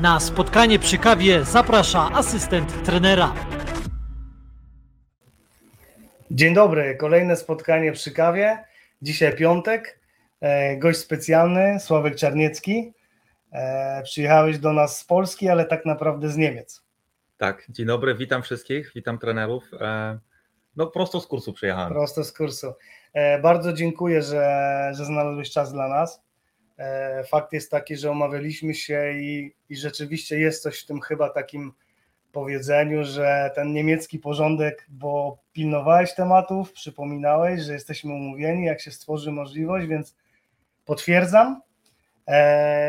Na spotkanie przy kawie zaprasza asystent trenera. Dzień dobry, kolejne spotkanie przy kawie. Dzisiaj piątek, gość specjalny Sławek Czarniecki. Przyjechałeś do nas z Polski, ale tak naprawdę z Niemiec. Tak, dzień dobry, witam wszystkich, witam trenerów. No prosto z kursu przyjechałem. Prosto z kursu. Bardzo dziękuję, że znalazłeś czas dla nas. Fakt jest taki, że omawialiśmy się i rzeczywiście jest coś w tym chyba takim powiedzeniu, że ten niemiecki porządek, bo pilnowałeś tematów, przypominałeś, że jesteśmy umówieni, jak się stworzy możliwość, więc potwierdzam.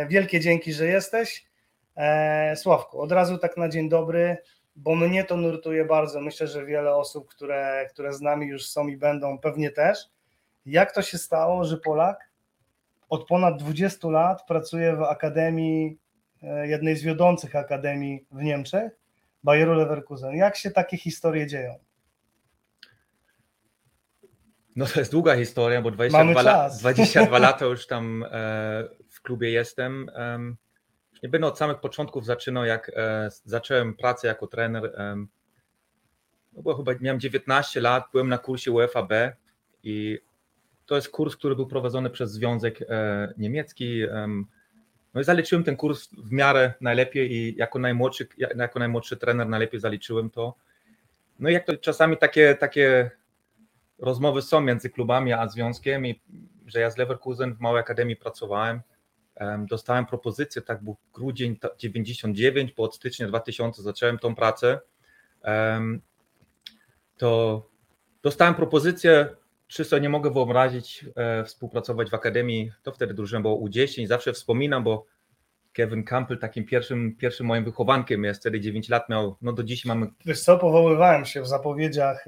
Wielkie dzięki, że jesteś. Sławku, od razu tak na dzień dobry, bo mnie to nurtuje bardzo. Myślę, że wiele osób, które z nami już są i będą, pewnie też. Jak to się stało, że Polak od ponad 20 lat pracuje w akademii, jednej z wiodących akademii w Niemczech, Bayeru Leverkusen? Jak się takie historie dzieją? No to jest długa historia, bo 22 lata już tam w klubie jestem. Nie będę od samych początków zaczynał, jak zacząłem pracę jako trener. No bo chyba miałem 19 lat, byłem na kursie UEFA B i to jest kurs, który był prowadzony przez Związek Niemiecki. No i zaliczyłem ten kurs w miarę najlepiej i jako najmłodszy trener najlepiej zaliczyłem to. No i jak to czasami takie rozmowy są między klubami a związkiem, i że ja z Leverkusen w małej akademii pracowałem, dostałem propozycję, tak był grudzień 99, bo od stycznia 2000 zacząłem tą pracę, to dostałem propozycję, czy sobie nie mogę wyobrazić współpracować w akademii, to wtedy drużyna była U10, zawsze wspominam, bo Kevin Kampl takim pierwszym moim wychowankiem jest, wtedy 9 lat miał, no do dziś mamy... Wiesz co, powoływałem się w zapowiedziach,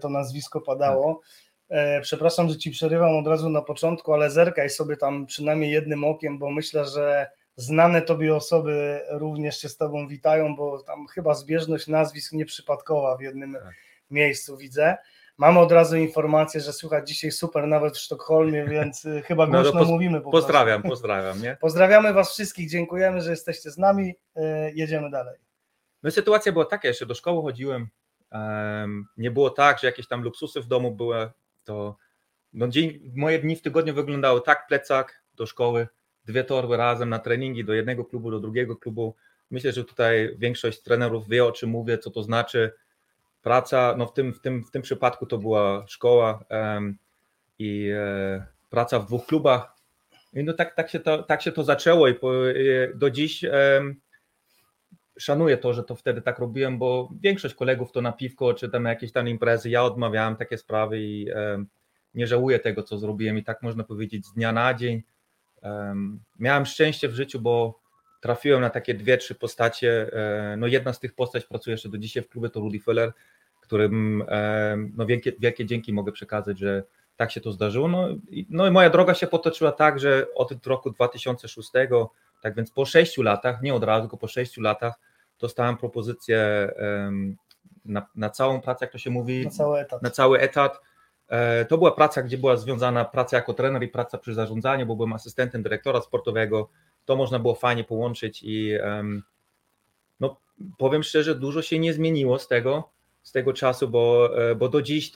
to nazwisko padało. Tak. Przepraszam, że ci przerywam od razu na początku, ale zerkaj sobie tam przynajmniej jednym okiem, bo myślę, że znane tobie osoby również się z tobą witają, bo tam chyba zbieżność nazwisk nieprzypadkowa w jednym miejscu widzę. Mamy od razu informację, że słychać dzisiaj super nawet w Sztokholmie, więc chyba głośno mówimy. Pozdrawiam. Nie? Pozdrawiamy was wszystkich, dziękujemy, że jesteście z nami, jedziemy dalej. No sytuacja była taka, jeszcze do szkoły chodziłem, nie było tak, że jakieś tam luksusy w domu były, to no, moje dni w tygodniu wyglądały tak, plecak do szkoły, 2 torby razem na treningi, do jednego klubu, do drugiego klubu. Myślę, że tutaj większość trenerów wie, o czym mówię, co to znaczy. Praca, no w tym przypadku to była szkoła i praca w 2 klubach. I no tak się to zaczęło i do dziś szanuję to, że to wtedy tak robiłem, bo większość kolegów to na piwko czy tam na jakieś tam imprezy. Ja odmawiałem takie sprawy i nie żałuję tego, co zrobiłem, i tak można powiedzieć z dnia na dzień. Miałem szczęście w życiu, bo trafiłem na takie 2-3 postacie. No jedna z tych postać pracuje jeszcze do dzisiaj w klubie, to Rudi Völler, którym no wielkie dzięki mogę przekazać, że tak się to zdarzyło. No i moja droga się potoczyła tak, że od roku 2006, tak więc po 6 latach, nie od razu, tylko po 6 latach dostałem propozycję na całą pracę, jak to się mówi, na cały etat. To była praca, gdzie była związana praca jako trener i praca przy zarządzaniu, bo byłem asystentem dyrektora sportowego. To można było fajnie połączyć i no, powiem szczerze, dużo się nie zmieniło z tego czasu, bo do dziś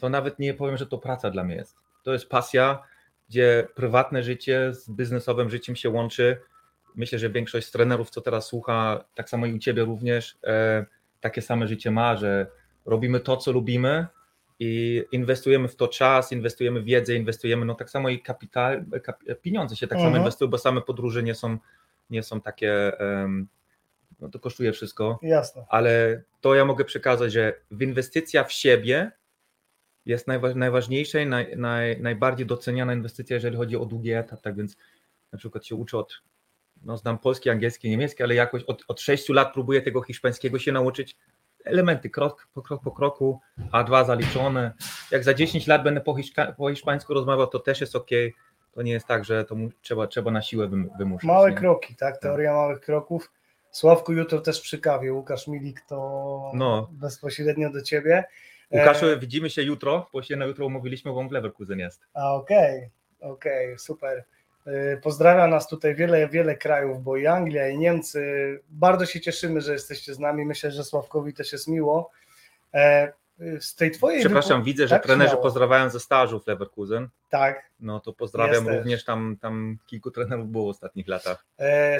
to nawet nie powiem, że to praca dla mnie jest. To jest pasja, gdzie prywatne życie z biznesowym życiem się łączy. Myślę, że większość z trenerów, co teraz słucha, tak samo i u ciebie również, takie same życie ma, że robimy to, co lubimy i inwestujemy w to czas, inwestujemy wiedzę, inwestujemy, no tak samo i pieniądze się tak samo inwestują, bo same podróże nie są takie, no to kosztuje wszystko. Jasne. Ale to ja mogę przekazać, że inwestycja w siebie jest najważniejsza i najbardziej doceniana inwestycja, jeżeli chodzi o długi etap, tak więc na przykład się uczę znam polski, angielski, niemiecki, ale jakoś od 6 lat próbuję tego hiszpańskiego się nauczyć. Elementy krok po kroku, A2 zaliczone. Jak za 10 lat będę po hiszpańsku rozmawiał, to też jest ok. To nie jest tak, że to trzeba na siłę wymuszać. Małe kroki, tak? Teoria małych kroków. Sławku, jutro też przy kawie. Łukasz Milik to bezpośrednio do ciebie. Łukaszu, widzimy się jutro, bo się na jutro umówiliśmy, bo on w Leverkusen jest. Okej, super. Pozdrawia nas tutaj wiele krajów, bo i Anglia, i Niemcy. Bardzo się cieszymy, że jesteście z nami. Myślę, że Sławkowi też jest miło. Z tej twojej widzę, że tak trenerzy pozdrawiają ze stażu w Leverkusen. Tak. No to pozdrawiam również, tam kilku trenerów było w ostatnich latach.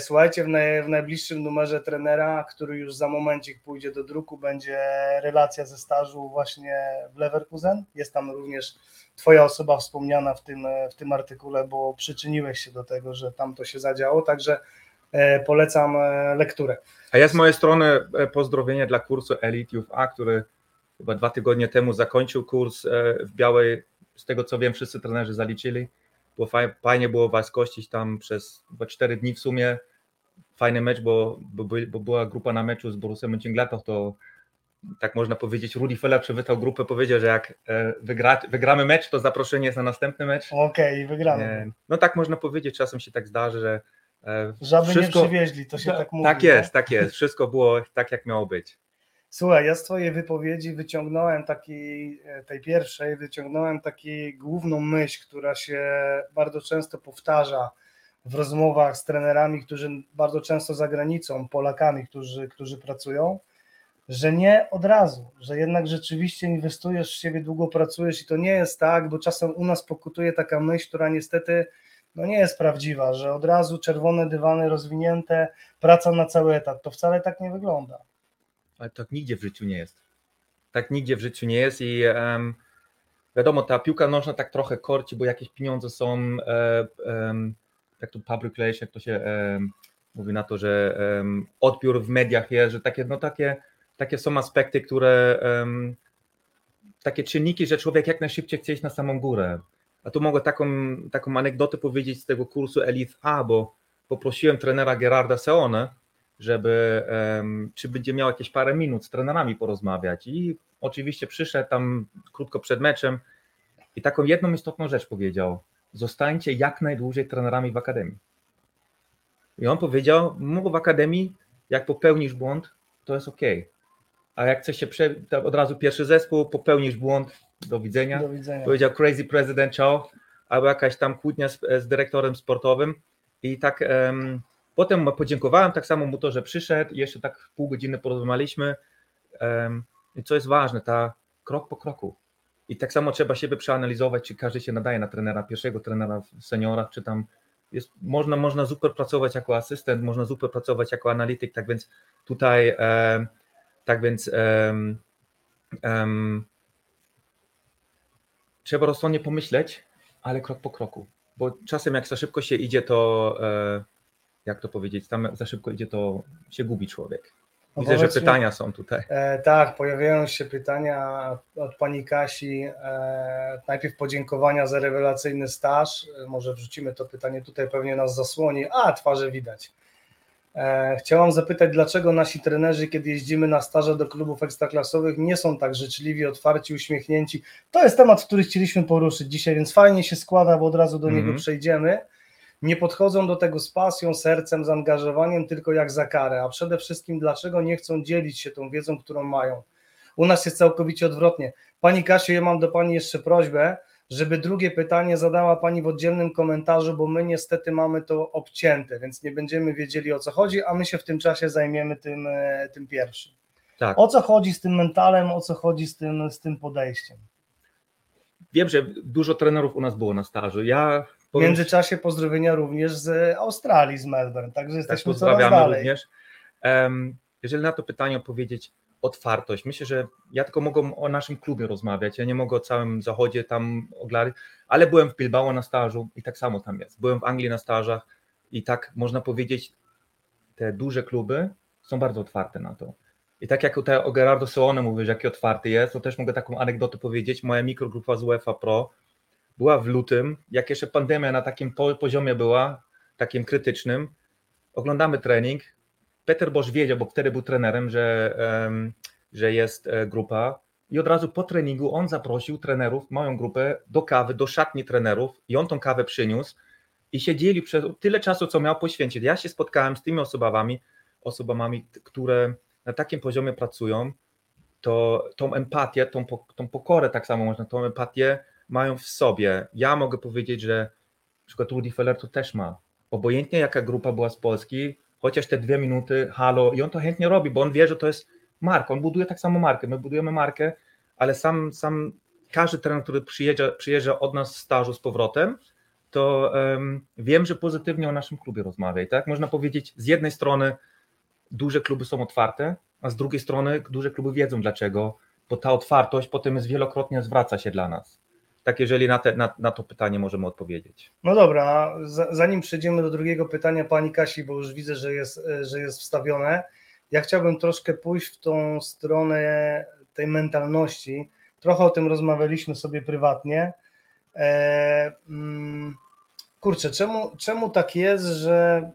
Słuchajcie, w najbliższym numerze trenera, który już za momencik pójdzie do druku, będzie relacja ze stażu właśnie w Leverkusen. Jest tam również twoja osoba wspomniana w tym artykule, bo przyczyniłeś się do tego, że tam to się zadziało, także polecam lekturę. A ja z mojej strony pozdrowienie dla kursu Elite Youth A, który chyba 2 tygodnie temu zakończył kurs w Białej. Z tego co wiem, wszyscy trenerzy zaliczyli. Było fajnie było was gościć tam przez 4 dni w sumie. Fajny mecz, bo była grupa na meczu z Borussią Mönchengladbach, to tak można powiedzieć, Rudi Völler przywitał grupę, powiedział, że jak wygramy mecz, to zaproszenie jest na następny mecz. Okej, wygramy. No tak można powiedzieć, czasem się tak zdarzy, że żaby wszystko nie przywieźli, to się tak mówi. Tak jest, wszystko było tak jak miało być. Słuchaj, ja z twojej wypowiedzi wyciągnąłem taką główną myśl, która się bardzo często powtarza w rozmowach z trenerami, którzy bardzo często za granicą, Polakami, którzy pracują, że nie od razu, że jednak rzeczywiście inwestujesz w siebie, długo pracujesz i to nie jest tak, bo czasem u nas pokutuje taka myśl, która niestety nie jest prawdziwa, że od razu czerwone dywany rozwinięte, praca na cały etat, to wcale tak nie wygląda. Ale tak nigdzie w życiu nie jest. I wiadomo, ta piłka nożna tak trochę korci, bo jakieś pieniądze są, jak to public relation, jak to się mówi na to, że odbiór w mediach jest, że takie są aspekty, które takie czynniki, że człowiek jak najszybciej chce iść na samą górę. A tu mogę taką anegdotę powiedzieć z tego kursu Elite A, bo poprosiłem trenera Gerarda Seoane, żeby czy będzie miał jakieś parę minut z trenerami porozmawiać i oczywiście przyszedł tam krótko przed meczem i taką jedną istotną rzecz powiedział: zostańcie jak najdłużej trenerami w akademii. I on powiedział, w akademii jak popełnisz błąd, to jest okej. A jak chcesz się od razu pierwszy zespół, popełnisz błąd, do widzenia. Powiedział crazy president, ciao, albo jakaś tam kłótnia z dyrektorem sportowym i tak... Potem podziękowałem tak samo mu to, że przyszedł, jeszcze tak pół godziny porozmawialiśmy i co jest ważne, ta krok po kroku i tak samo trzeba siebie przeanalizować, czy każdy się nadaje na trenera, pierwszego trenera w seniorach, czy tam jest, można super pracować jako asystent, można super pracować jako analityk, tak więc tutaj trzeba rozsądnie pomyśleć, ale krok po kroku, bo czasem jak za szybko się idzie, to tam za szybko idzie, to się gubi człowiek. Widzę, że pytania są tutaj. Tak, pojawiają się pytania od pani Kasi. Najpierw podziękowania za rewelacyjny staż. Może wrzucimy to pytanie tutaj, pewnie nas zasłoni. Twarze widać. Chciałam zapytać, dlaczego nasi trenerzy, kiedy jeździmy na staże do klubów ekstraklasowych, nie są tak życzliwi, otwarci, uśmiechnięci. To jest temat, który chcieliśmy poruszyć dzisiaj, więc fajnie się składa, bo od razu do niego przejdziemy. Nie podchodzą do tego z pasją, sercem, zaangażowaniem, tylko jak za karę. A przede wszystkim, dlaczego nie chcą dzielić się tą wiedzą, którą mają? U nas jest całkowicie odwrotnie. Pani Kasiu, ja mam do pani jeszcze prośbę, żeby drugie pytanie zadała pani w oddzielnym komentarzu, bo my niestety mamy to obcięte, więc nie będziemy wiedzieli, o co chodzi, a my się w tym czasie zajmiemy tym pierwszym. Tak. O co chodzi z tym mentalem, o co chodzi z tym podejściem? Wiem, że dużo trenerów u nas było na stażu. W międzyczasie pozdrowienia również z Australii, z Melbourne, także jesteśmy coraz dalej. Również. Jeżeli na to pytanie odpowiedzieć, otwartość. Myślę, że ja tylko mogę o naszym klubie rozmawiać, ja nie mogę o całym zachodzie tam oglądać, ale byłem w Bilbao na stażu i tak samo tam jest. Byłem w Anglii na stażach i tak można powiedzieć, te duże kluby są bardzo otwarte na to. I tak jak tutaj o Gerardo Seoane mówisz, jaki otwarty jest, to też mogę taką anegdotę powiedzieć. Moja mikrogrupa z UEFA Pro była w lutym, jak jeszcze pandemia na takim poziomie była, takim krytycznym, oglądamy trening, Peter Bosz wiedział, bo wtedy był trenerem, że jest grupa i od razu po treningu on zaprosił trenerów, moją grupę, do kawy, do szatni trenerów i on tą kawę przyniósł i siedzieli przez tyle czasu, co miał poświęcić. Ja się spotkałem z tymi osobami, które na takim poziomie pracują, to tą empatię, tą pokorę tak samo można, tą empatię mają w sobie. Ja mogę powiedzieć, że przykład Rudi Völler to też ma. Obojętnie jaka grupa była z Polski, chociaż te 2 minuty, halo, i on to chętnie robi, bo on wie, że to jest marka, on buduje tak samo markę, my budujemy markę, ale sam każdy trener, który przyjeżdża od nas z stażu z powrotem, to wiem, że pozytywnie o naszym klubie rozmawia. I tak można powiedzieć, z jednej strony duże kluby są otwarte, a z drugiej strony duże kluby wiedzą dlaczego, bo ta otwartość potem jest wielokrotnie zwraca się dla nas. Tak, jeżeli na to pytanie możemy odpowiedzieć. No dobra, zanim przejdziemy do drugiego pytania pani Kasi, bo już widzę, że jest wstawione, ja chciałbym troszkę pójść w tą stronę tej mentalności. Trochę o tym rozmawialiśmy sobie prywatnie. Kurczę, czemu tak jest, że...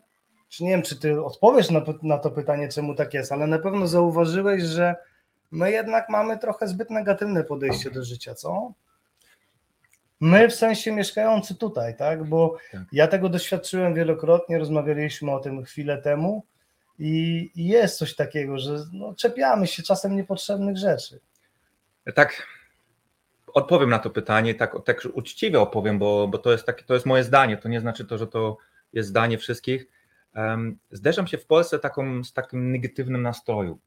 Czy nie wiem, czy ty odpowiesz na to pytanie, czemu tak jest, ale na pewno zauważyłeś, że my jednak mamy trochę zbyt negatywne podejście do życia, co? My w sensie mieszkający tutaj, tak? Bo ja tego doświadczyłem wielokrotnie, rozmawialiśmy o tym chwilę temu i jest coś takiego, że no, czepiamy się czasem niepotrzebnych rzeczy. Tak, odpowiem na to pytanie, tak uczciwie opowiem, bo to jest to jest moje zdanie, to nie znaczy to, że to jest zdanie wszystkich. Zderzam się w Polsce z takim negatywnym nastroju.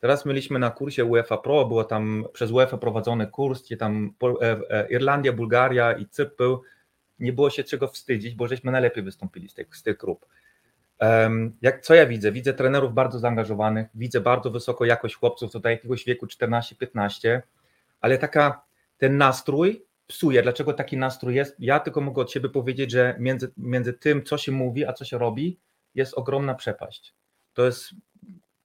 Teraz byliśmy na kursie UEFA Pro, było tam przez UEFA prowadzony kurs, gdzie tam Irlandia, Bułgaria i Cypr, nie było się czego wstydzić, bo żeśmy najlepiej wystąpili z tych grup. Co ja widzę? Widzę trenerów bardzo zaangażowanych, widzę bardzo wysoką jakość chłopców do jakiegoś wieku 14-15, ale ten nastrój psuje. Dlaczego taki nastrój jest? Ja tylko mogę od siebie powiedzieć, że między tym, co się mówi, a co się robi, jest ogromna przepaść.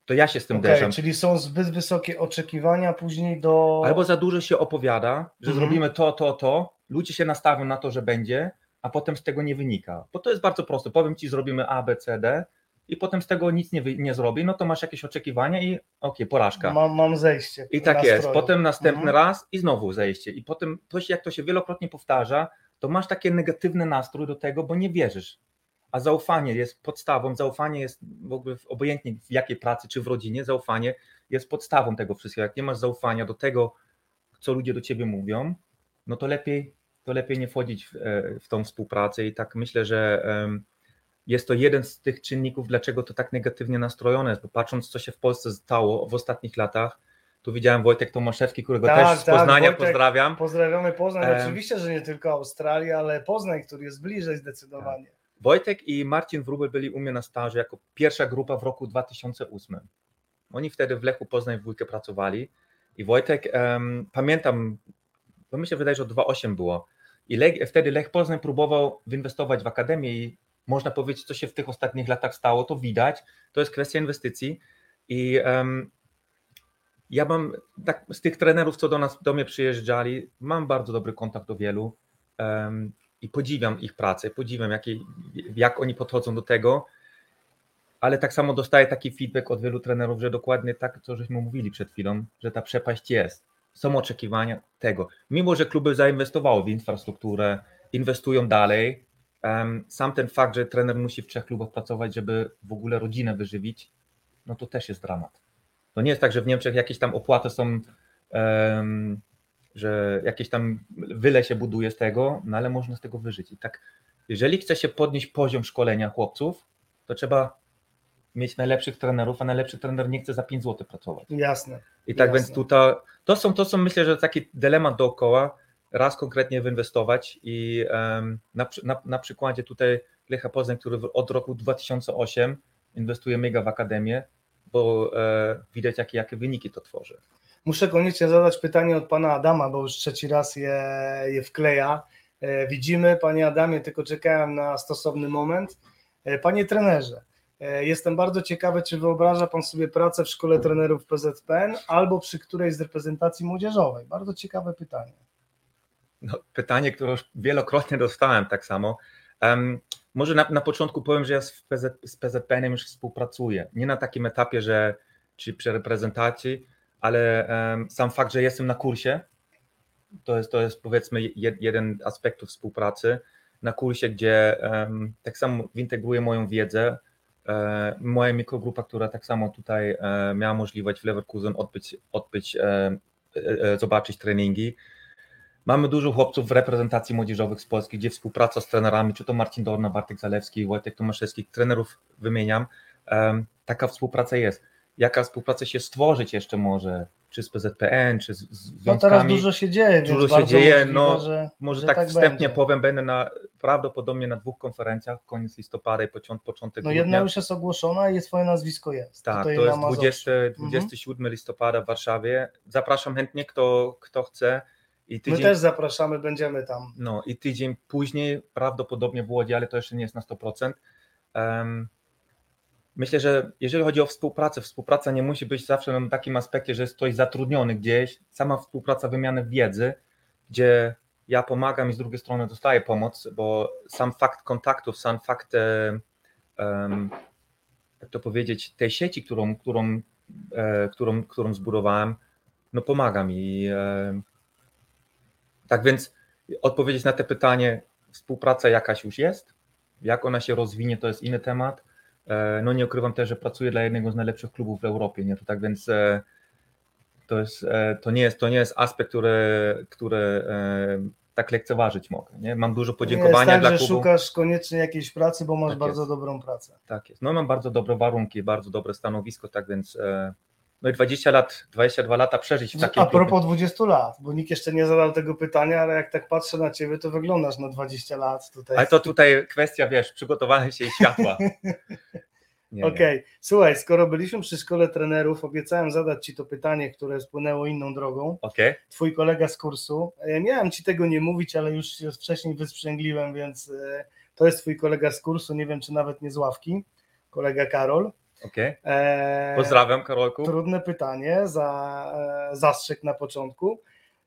To ja się z tym derzam. Czyli są zbyt wysokie oczekiwania później do... Albo za dużo się opowiada, że zrobimy to. Ludzie się nastawią na to, że będzie, a potem z tego nie wynika. Bo to jest bardzo proste. Powiem ci, zrobimy A, B, C, D i potem z tego nic nie zrobi, no to masz jakieś oczekiwania i okej, porażka. Mam zejście. I tak nastroju. Jest. Potem następny raz i znowu zejście. I potem jak to się wielokrotnie powtarza, to masz taki negatywny nastrój do tego, bo nie wierzysz. A zaufanie jest podstawą, zaufanie jest w ogóle obojętnie w jakiej pracy czy w rodzinie, zaufanie jest podstawą tego wszystkiego. Jak nie masz zaufania do tego, co ludzie do ciebie mówią, no to lepiej nie wchodzić w tą współpracę i tak myślę, że jest to jeden z tych czynników, dlaczego to tak negatywnie nastrojone jest, bo patrząc, co się w Polsce stało w ostatnich latach, tu widziałem Wojtek Tomaszewski, którego też z Poznania Wojtek, pozdrawiam. Pozdrawiamy Poznań, oczywiście, że nie tylko Australię, ale Poznań, który jest bliżej zdecydowanie. Tak. Wojtek i Marcin Wróbel byli u mnie na stażu jako pierwsza grupa w roku 2008. Oni wtedy w Lechu Poznań w dwójkę pracowali i Wojtek, pamiętam, bo mi się wydaje, że 2008 było i wtedy Lech Poznań próbował wyinwestować w akademię i można powiedzieć, co się w tych ostatnich latach stało, to widać, to jest kwestia inwestycji i ja mam, tak, z tych trenerów, co do mnie przyjeżdżali, mam bardzo dobry kontakt do wielu, i podziwiam ich pracę, podziwiam jak oni podchodzą do tego, ale tak samo dostaję taki feedback od wielu trenerów, że dokładnie tak, co żeśmy mówili przed chwilą, że ta przepaść jest. Są oczekiwania tego. Mimo, że kluby zainwestowały w infrastrukturę, inwestują dalej, sam ten fakt, że trener musi w 3 klubach pracować, żeby w ogóle rodzinę wyżywić, no to też jest dramat. To nie jest tak, że w Niemczech jakieś tam opłaty są... że jakieś tam wyle się buduje z tego, no ale można z tego wyżyć. I tak, jeżeli chce się podnieść poziom szkolenia chłopców, to trzeba mieć najlepszych trenerów, a najlepszy trener nie chce za 5 zł pracować. Jasne. I tak jasne. Więc tutaj to są myślę, że taki dylemat dookoła, raz konkretnie wyinwestować i na przykładzie tutaj Lecha Poznań, który od roku 2008 inwestuje mega w akademię, bo widać jakie wyniki to tworzy. Muszę koniecznie zadać pytanie od pana Adama, bo już 3 raz je wkleja. Widzimy, panie Adamie, tylko czekałem na stosowny moment. Panie trenerze, jestem bardzo ciekawy, czy wyobraża pan sobie pracę w szkole trenerów PZPN albo przy którejś z reprezentacji młodzieżowej? Bardzo ciekawe pytanie. No, pytanie, które już wielokrotnie dostałem tak samo. Może na początku powiem, że ja z PZPN-em już współpracuję. Nie na takim etapie, że czy przy reprezentacji, ale sam fakt, że jestem na kursie, to jest powiedzmy jeden z aspektów współpracy na kursie, gdzie tak samo integruję moją wiedzę, moja mikrogrupa, która tak samo tutaj miała możliwość w Leverkusen zobaczyć treningi, Mamy dużo chłopców w reprezentacji młodzieżowych z Polski, gdzie współpraca z trenerami, czy to Marcin Dorna, Bartek Zalewski, Wojtek Tomaszewski, trenerów wymieniam, taka współpraca jest. Jaka współpraca się stworzyć jeszcze może, czy z PZPN, czy z związkami. No teraz dużo się dzieje. Dużo się dzieje, możliwe, no może tak wstępnie będzie. Powiem, będę prawdopodobnie na 2 konferencjach, koniec listopada i początek grudnia. No jedna już jest ogłoszona i swoje nazwisko jest. Tak, to jest 27 listopada w Warszawie. Zapraszam chętnie, kto chce. I tydzień, my też zapraszamy, będziemy tam. No i tydzień później prawdopodobnie w Łodzi, ale to jeszcze nie jest na 100%. Myślę, że jeżeli chodzi o współpracę, współpraca nie musi być zawsze na takim aspekcie, że jest ktoś zatrudniony gdzieś. Sama współpraca wymiany wiedzy, gdzie ja pomagam i z drugiej strony dostaję pomoc, bo sam fakt kontaktów, sam fakt jak to powiedzieć, tej sieci, którą zbudowałem, no pomaga mi. Tak więc odpowiedzieć na te pytanie, współpraca jakaś już jest, jak ona się rozwinie, to jest inny temat. No nie ukrywam też, że pracuję dla jednego z najlepszych klubów w Europie, nie? To tak więc to nie jest aspekt, który tak lekceważyć mogę. Nie? Mam dużo podziękowania dla klubu. Nie jest tak, że szukasz koniecznie jakiejś pracy, bo masz bardzo dobrą pracę. Tak jest. No mam bardzo dobre warunki, bardzo dobre stanowisko, tak więc no i 22 lata przeżyć w takim... A propos 20 lat, bo nikt jeszcze nie zadał tego pytania, ale jak tak patrzę na ciebie, to wyglądasz na 20 lat. Tutaj. Ale to tutaj kwestia, wiesz, przygotowania się i światła. Okej. Słuchaj, skoro byliśmy przy szkole trenerów, obiecałem zadać ci to pytanie, które spłynęło inną drogą. Okay. Twój kolega z kursu, miałem ci tego nie mówić, ale już się wcześniej wysprzęgliłem, więc to jest twój kolega z kursu, nie wiem czy nawet nie z ławki, kolega Karol. Okay. Pozdrawiam, Karolku. Trudne pytanie, zastrzyk na początku.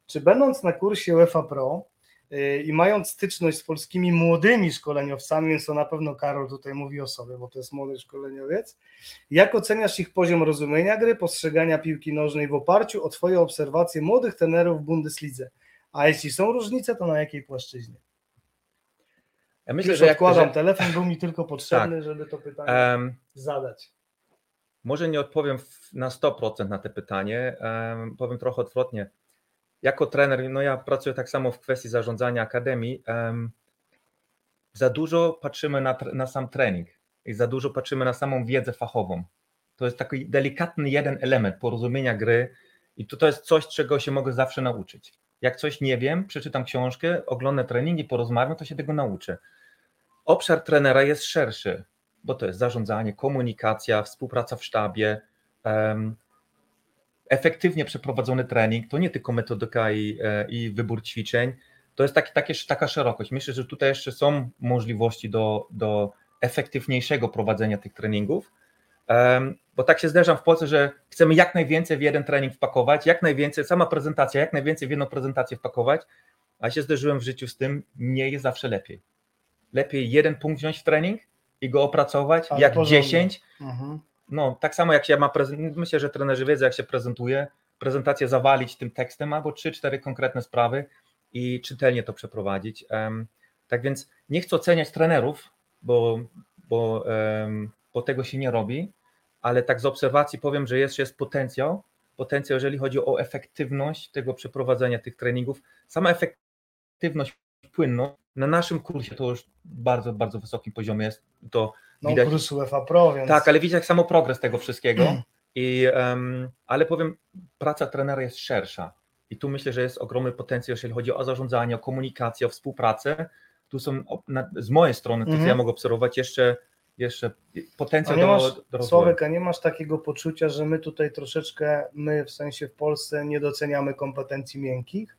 Czy będąc na kursie UEFA Pro i mając styczność z polskimi młodymi szkoleniowcami, więc to na pewno Karol tutaj mówi o sobie, bo to jest młody szkoleniowiec, jak oceniasz ich poziom rozumienia gry, postrzegania piłki nożnej w oparciu o twoje obserwacje młodych trenerów w Bundeslidze? A jeśli są różnice, to na jakiej płaszczyźnie? Ja myślę, że odkładam telefon, był mi tylko potrzebny, tak, żeby to pytanie zadać. Może nie odpowiem na 100% na to pytanie, powiem trochę odwrotnie. Jako trener, no ja pracuję tak samo w kwestii zarządzania akademii, za dużo patrzymy na sam trening i za dużo patrzymy na samą wiedzę fachową. To jest taki delikatny jeden element porozumienia gry i to jest coś, czego się mogę zawsze nauczyć. Jak coś nie wiem, przeczytam książkę, oglądam treningi, porozmawiam, to się tego nauczę. Obszar trenera jest szerszy, bo to jest zarządzanie, komunikacja, współpraca w sztabie, efektywnie przeprowadzony trening, to nie tylko metodyka i wybór ćwiczeń, to jest taka szerokość. Myślę, że tutaj jeszcze są możliwości do efektywniejszego prowadzenia tych treningów, bo tak się zderzam w Polsce, że chcemy jak najwięcej w jeden trening wpakować, jak najwięcej, sama prezentacja, jak najwięcej w jedną prezentację wpakować, a się zderzyłem w życiu z tym, nie jest zawsze lepiej. Lepiej jeden punkt wziąć w trening i go opracować, ale jak 10. Mhm. No, tak samo jak się ma prezentację, myślę, że trenerzy wiedzą, jak się prezentuje, prezentację zawalić tym tekstem albo 3-4 konkretne sprawy i czytelnie to przeprowadzić. Tak więc nie chcę oceniać trenerów, bo tego się nie robi, ale tak z obserwacji powiem, że jest potencjał, jeżeli chodzi o efektywność tego przeprowadzenia tych treningów. Sama efektywność, płynność na naszym kursie to już bardzo, bardzo wysokim poziomie jest. To no widać, kurs UEFA Pro, więc... Tak, ale widać samo progres tego wszystkiego. Ale powiem, praca trenera jest szersza i tu myślę, że jest ogromny potencjał, jeżeli chodzi o zarządzanie, o komunikację, o współpracę. Tu są, z mojej strony, to co ja mogę obserwować, jeszcze potencjał do rozwoju. Sławek, a nie masz takiego poczucia, że my tutaj troszeczkę, my w sensie w Polsce nie doceniamy kompetencji miękkich,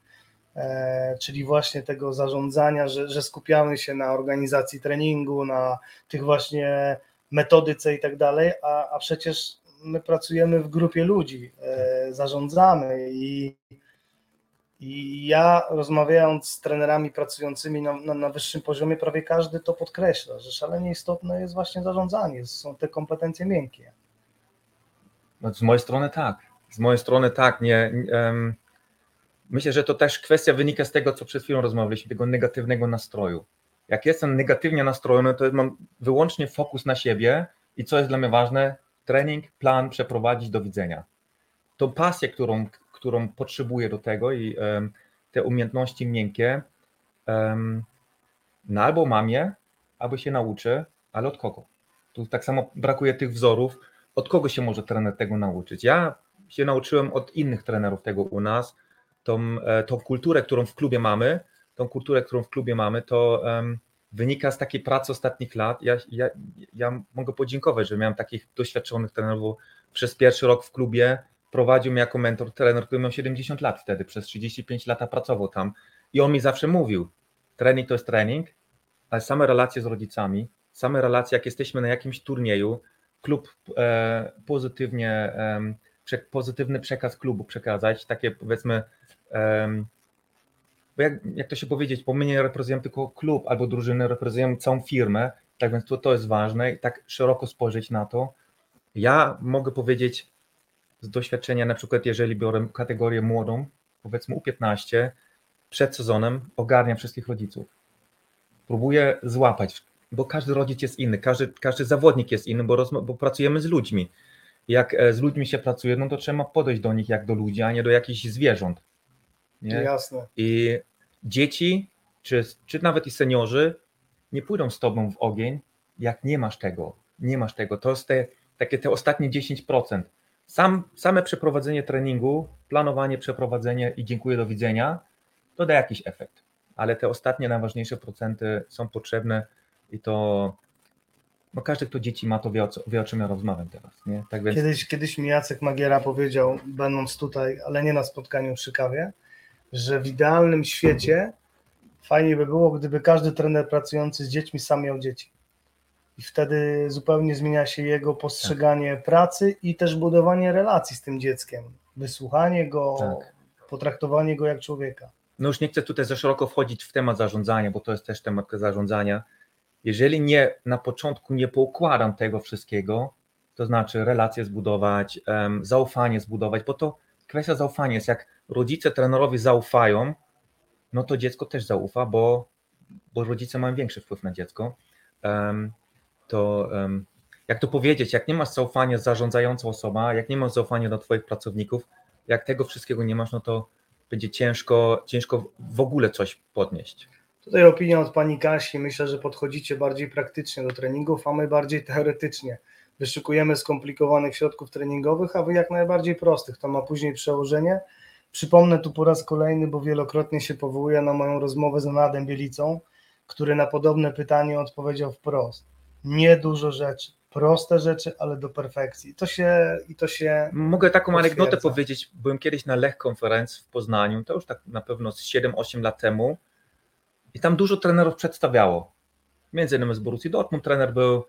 czyli właśnie tego zarządzania, że skupiamy się na organizacji treningu, na tych właśnie metodyce i tak dalej, a przecież my pracujemy w grupie ludzi, zarządzamy i ja rozmawiając z trenerami pracującymi na wyższym poziomie, prawie każdy to podkreśla, że szalenie istotne jest właśnie zarządzanie, są te kompetencje miękkie. No, z mojej strony tak. Myślę, że to też kwestia wynika z tego, co przed chwilą rozmawialiśmy, tego negatywnego nastroju. Jak jestem negatywnie nastrojony, to mam wyłącznie fokus na siebie i co jest dla mnie ważne, trening, plan przeprowadzić, do widzenia. Tą pasję, którą potrzebuję do tego i te umiejętności miękkie no albo mam je, albo się nauczę, ale od kogo? Tu tak samo brakuje tych wzorów, od kogo się może trener tego nauczyć. Ja się nauczyłem od innych trenerów tego u nas, tą kulturę, którą w klubie mamy, to wynika z takiej pracy ostatnich lat. Ja mogę podziękować, że miałem takich doświadczonych trenerów, bo przez pierwszy rok w klubie prowadził mnie jako mentor trener, który miał 70 lat wtedy, przez 35 lat pracował tam i on mi zawsze mówił, trening to jest trening, ale same relacje z rodzicami, same relacje, jak jesteśmy na jakimś turnieju, klub pozytywny przekaz klubu przekazać, takie powiedzmy, bo jak to się powiedzieć, bo my nie reprezentujemy tylko klub albo drużynę, reprezentujemy całą firmę, tak więc to jest ważne i tak szeroko spojrzeć na to. Ja mogę powiedzieć z doświadczenia, na przykład jeżeli biorę kategorię młodą, powiedzmy U15, przed sezonem ogarniam wszystkich rodziców. Próbuję złapać, bo każdy rodzic jest inny, każdy zawodnik jest inny, bo pracujemy z ludźmi. Jak z ludźmi się pracuje, no to trzeba podejść do nich jak do ludzi, a nie do jakichś zwierząt. Nie? Jasne. I dzieci, czy nawet i seniorzy nie pójdą z tobą w ogień, jak nie masz tego. To jest takie ostatnie 10%. Same przeprowadzenie treningu, planowanie, przeprowadzenie i dziękuję, do widzenia, to da jakiś efekt. Ale te ostatnie, najważniejsze procenty są potrzebne i to... No każdy, kto dzieci ma, to wie, o czym ja rozmawiam teraz. Nie? Tak więc... Kiedyś mi Jacek Magiera powiedział, będąc tutaj, ale nie na spotkaniu przy kawie, że w idealnym świecie fajnie by było, gdyby każdy trener pracujący z dziećmi sam miał dzieci. I wtedy zupełnie zmienia się jego postrzeganie pracy i też budowanie relacji z tym dzieckiem. Wysłuchanie go, potraktowanie go jak człowieka. No już nie chcę tutaj za szeroko wchodzić w temat zarządzania, bo to jest też temat zarządzania. Jeżeli nie na początku nie poukładam tego wszystkiego, to znaczy relacje zbudować, zaufanie zbudować, bo to kwestia zaufania jest, jak rodzice trenerowi zaufają, no to dziecko też zaufa, bo rodzice mają większy wpływ na dziecko. Jak to powiedzieć, jak nie masz zaufania zarządzająca osoba, jak nie masz zaufania do twoich pracowników, jak tego wszystkiego nie masz, no to będzie ciężko w ogóle coś podnieść. Tutaj opinia od pani Kasi. Myślę, że podchodzicie bardziej praktycznie do treningów, a my bardziej teoretycznie. Wyszukujemy skomplikowanych środków treningowych, a wy jak najbardziej prostych. To ma później przełożenie. Przypomnę tu po raz kolejny, bo wielokrotnie się powołuję na moją rozmowę z Anadem Bielicą, który na podobne pytanie odpowiedział wprost. Nie dużo rzeczy, proste rzeczy, ale do perfekcji. To się Mogę taką potwierdza. Anegdotę powiedzieć. Byłem kiedyś na Lech Konferencji w Poznaniu, to już tak na pewno 7-8 lat temu. I tam dużo trenerów przedstawiało. Między innymi z Borussii Dortmund trener był,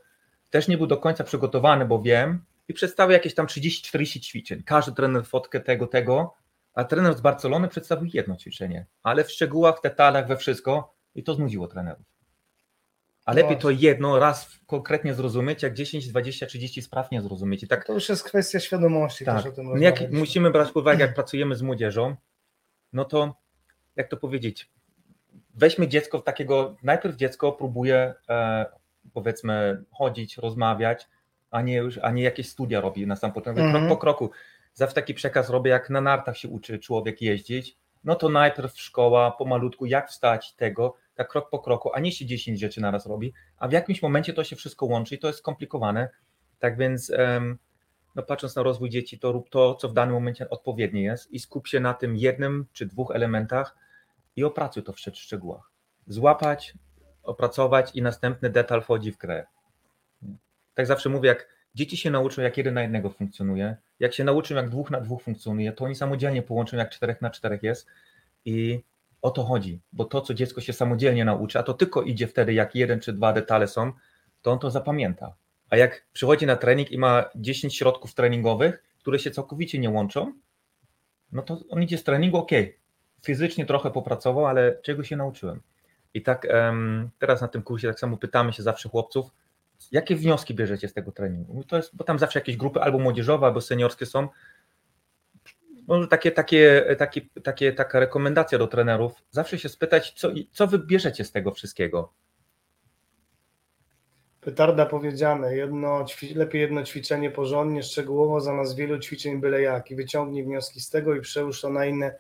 też nie był do końca przygotowany, bo wiem, i przedstawił jakieś tam 30-40 ćwiczeń. Każdy trener fotkę tego, a trener z Barcelony przedstawił jedno ćwiczenie, ale w szczegółach, w detalach, we wszystko, i to znudziło trenerów. A lepiej to jedno raz konkretnie zrozumieć, jak 10, 20, 30 spraw nie zrozumieć. I tak, to już jest kwestia świadomości. Tak. Też o tym jak musimy brać pod uwagę, jak pracujemy z młodzieżą, no to jak to powiedzieć, weźmy dziecko najpierw dziecko próbuje powiedzmy chodzić, rozmawiać, a nie jakieś studia robi na sam początek, krok po kroku. Zawsze taki przekaz robię, jak na nartach się uczy człowiek jeździć, no to najpierw szkoła, pomalutku, jak wstać tego, tak krok po kroku, a nie się 10 rzeczy naraz robi, a w jakimś momencie to się wszystko łączy i to jest skomplikowane. Tak więc no patrząc na rozwój dzieci, to rób to, co w danym momencie odpowiednie jest i skup się na tym jednym czy dwóch elementach, i opracuj to w szczegółach. Złapać, opracować i następny detal wchodzi w grę. Tak zawsze mówię, jak dzieci się nauczą, jak 1 na 1 funkcjonuje, jak się nauczą, jak 2 na 2 funkcjonuje, to oni samodzielnie połączą, jak 4 na 4 jest, i o to chodzi, bo to, co dziecko się samodzielnie nauczy, a to tylko idzie wtedy, jak 1 czy 2 detale są, to on to zapamięta. A jak przychodzi na trening i ma 10 środków treningowych, które się całkowicie nie łączą, no to on idzie z treningu, fizycznie trochę popracował, ale czego się nauczyłem. I tak teraz na tym kursie tak samo pytamy się zawsze chłopców, jakie wnioski bierzecie z tego treningu? To jest, bo tam zawsze jakieś grupy albo młodzieżowe, albo seniorskie są. Może taka rekomendacja do trenerów. Zawsze się spytać, co wy bierzecie z tego wszystkiego? Petarda powiedziane, lepiej jedno ćwiczenie porządnie, szczegółowo, zamiast wielu ćwiczeń byle jak. I wyciągnij wnioski z tego i przełóż to na inne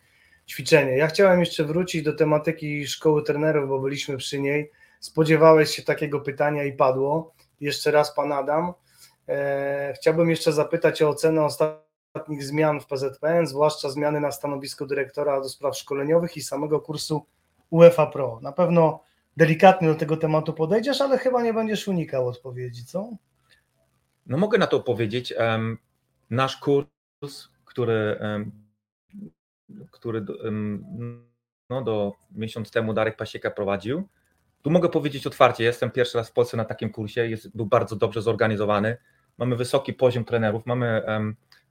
ćwiczenie. Ja chciałem jeszcze wrócić do tematyki szkoły trenerów, bo byliśmy przy niej. Spodziewałeś się takiego pytania i padło. Jeszcze raz pan Adam. Chciałbym jeszcze zapytać o ocenę ostatnich zmian w PZPN, zwłaszcza zmiany na stanowisku dyrektora do spraw szkoleniowych i samego kursu UEFA Pro. Na pewno delikatnie do tego tematu podejdziesz, ale chyba nie będziesz unikał odpowiedzi, co? No mogę na to powiedzieć. Nasz kurs, który no do miesiąc temu Darek Pasieka prowadził. Tu mogę powiedzieć otwarcie, jestem pierwszy raz w Polsce na takim kursie, był bardzo dobrze zorganizowany. Mamy wysoki poziom trenerów, mamy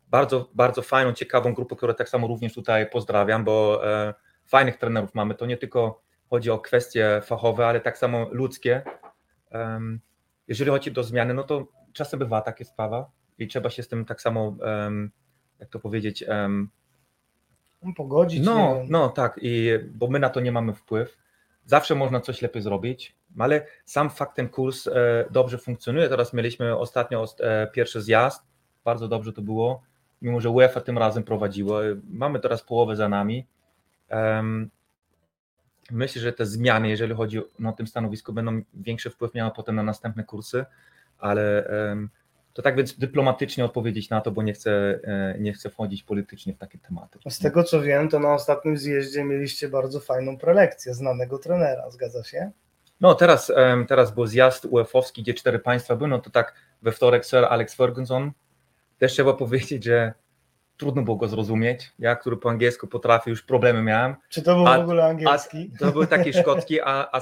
bardzo, bardzo fajną, ciekawą grupę, którą tak samo również tutaj pozdrawiam, bo fajnych trenerów mamy. To nie tylko chodzi o kwestie fachowe, ale tak samo ludzkie. Jeżeli chodzi do zmiany, no to czasem bywa taka sprawa i trzeba się z tym tak samo, jak to powiedzieć, pogodzić. No tak, bo my na to nie mamy wpływ. Zawsze można coś lepiej zrobić, ale sam fakt ten kurs dobrze funkcjonuje. Teraz mieliśmy ostatnio pierwszy zjazd, bardzo dobrze to było, mimo że UEFA tym razem prowadziła. Mamy teraz połowę za nami. Myślę, że te zmiany, jeżeli chodzi o tym stanowisku, będą większy wpływ miały potem na następne kursy, ale to tak więc dyplomatycznie odpowiedzieć na to, bo nie chcę wchodzić politycznie w takie tematy. Z tego co wiem, to na ostatnim zjeździe mieliście bardzo fajną prelekcję znanego trenera, zgadza się? No teraz był zjazd UEFA-owski, gdzie 4 państwa były, no to tak we wtorek Sir Alex Ferguson. Też trzeba powiedzieć, że trudno było go zrozumieć. Ja, który po angielsku potrafię, już problemy miałem. Czy to był w ogóle angielski? To był taki szkocki, a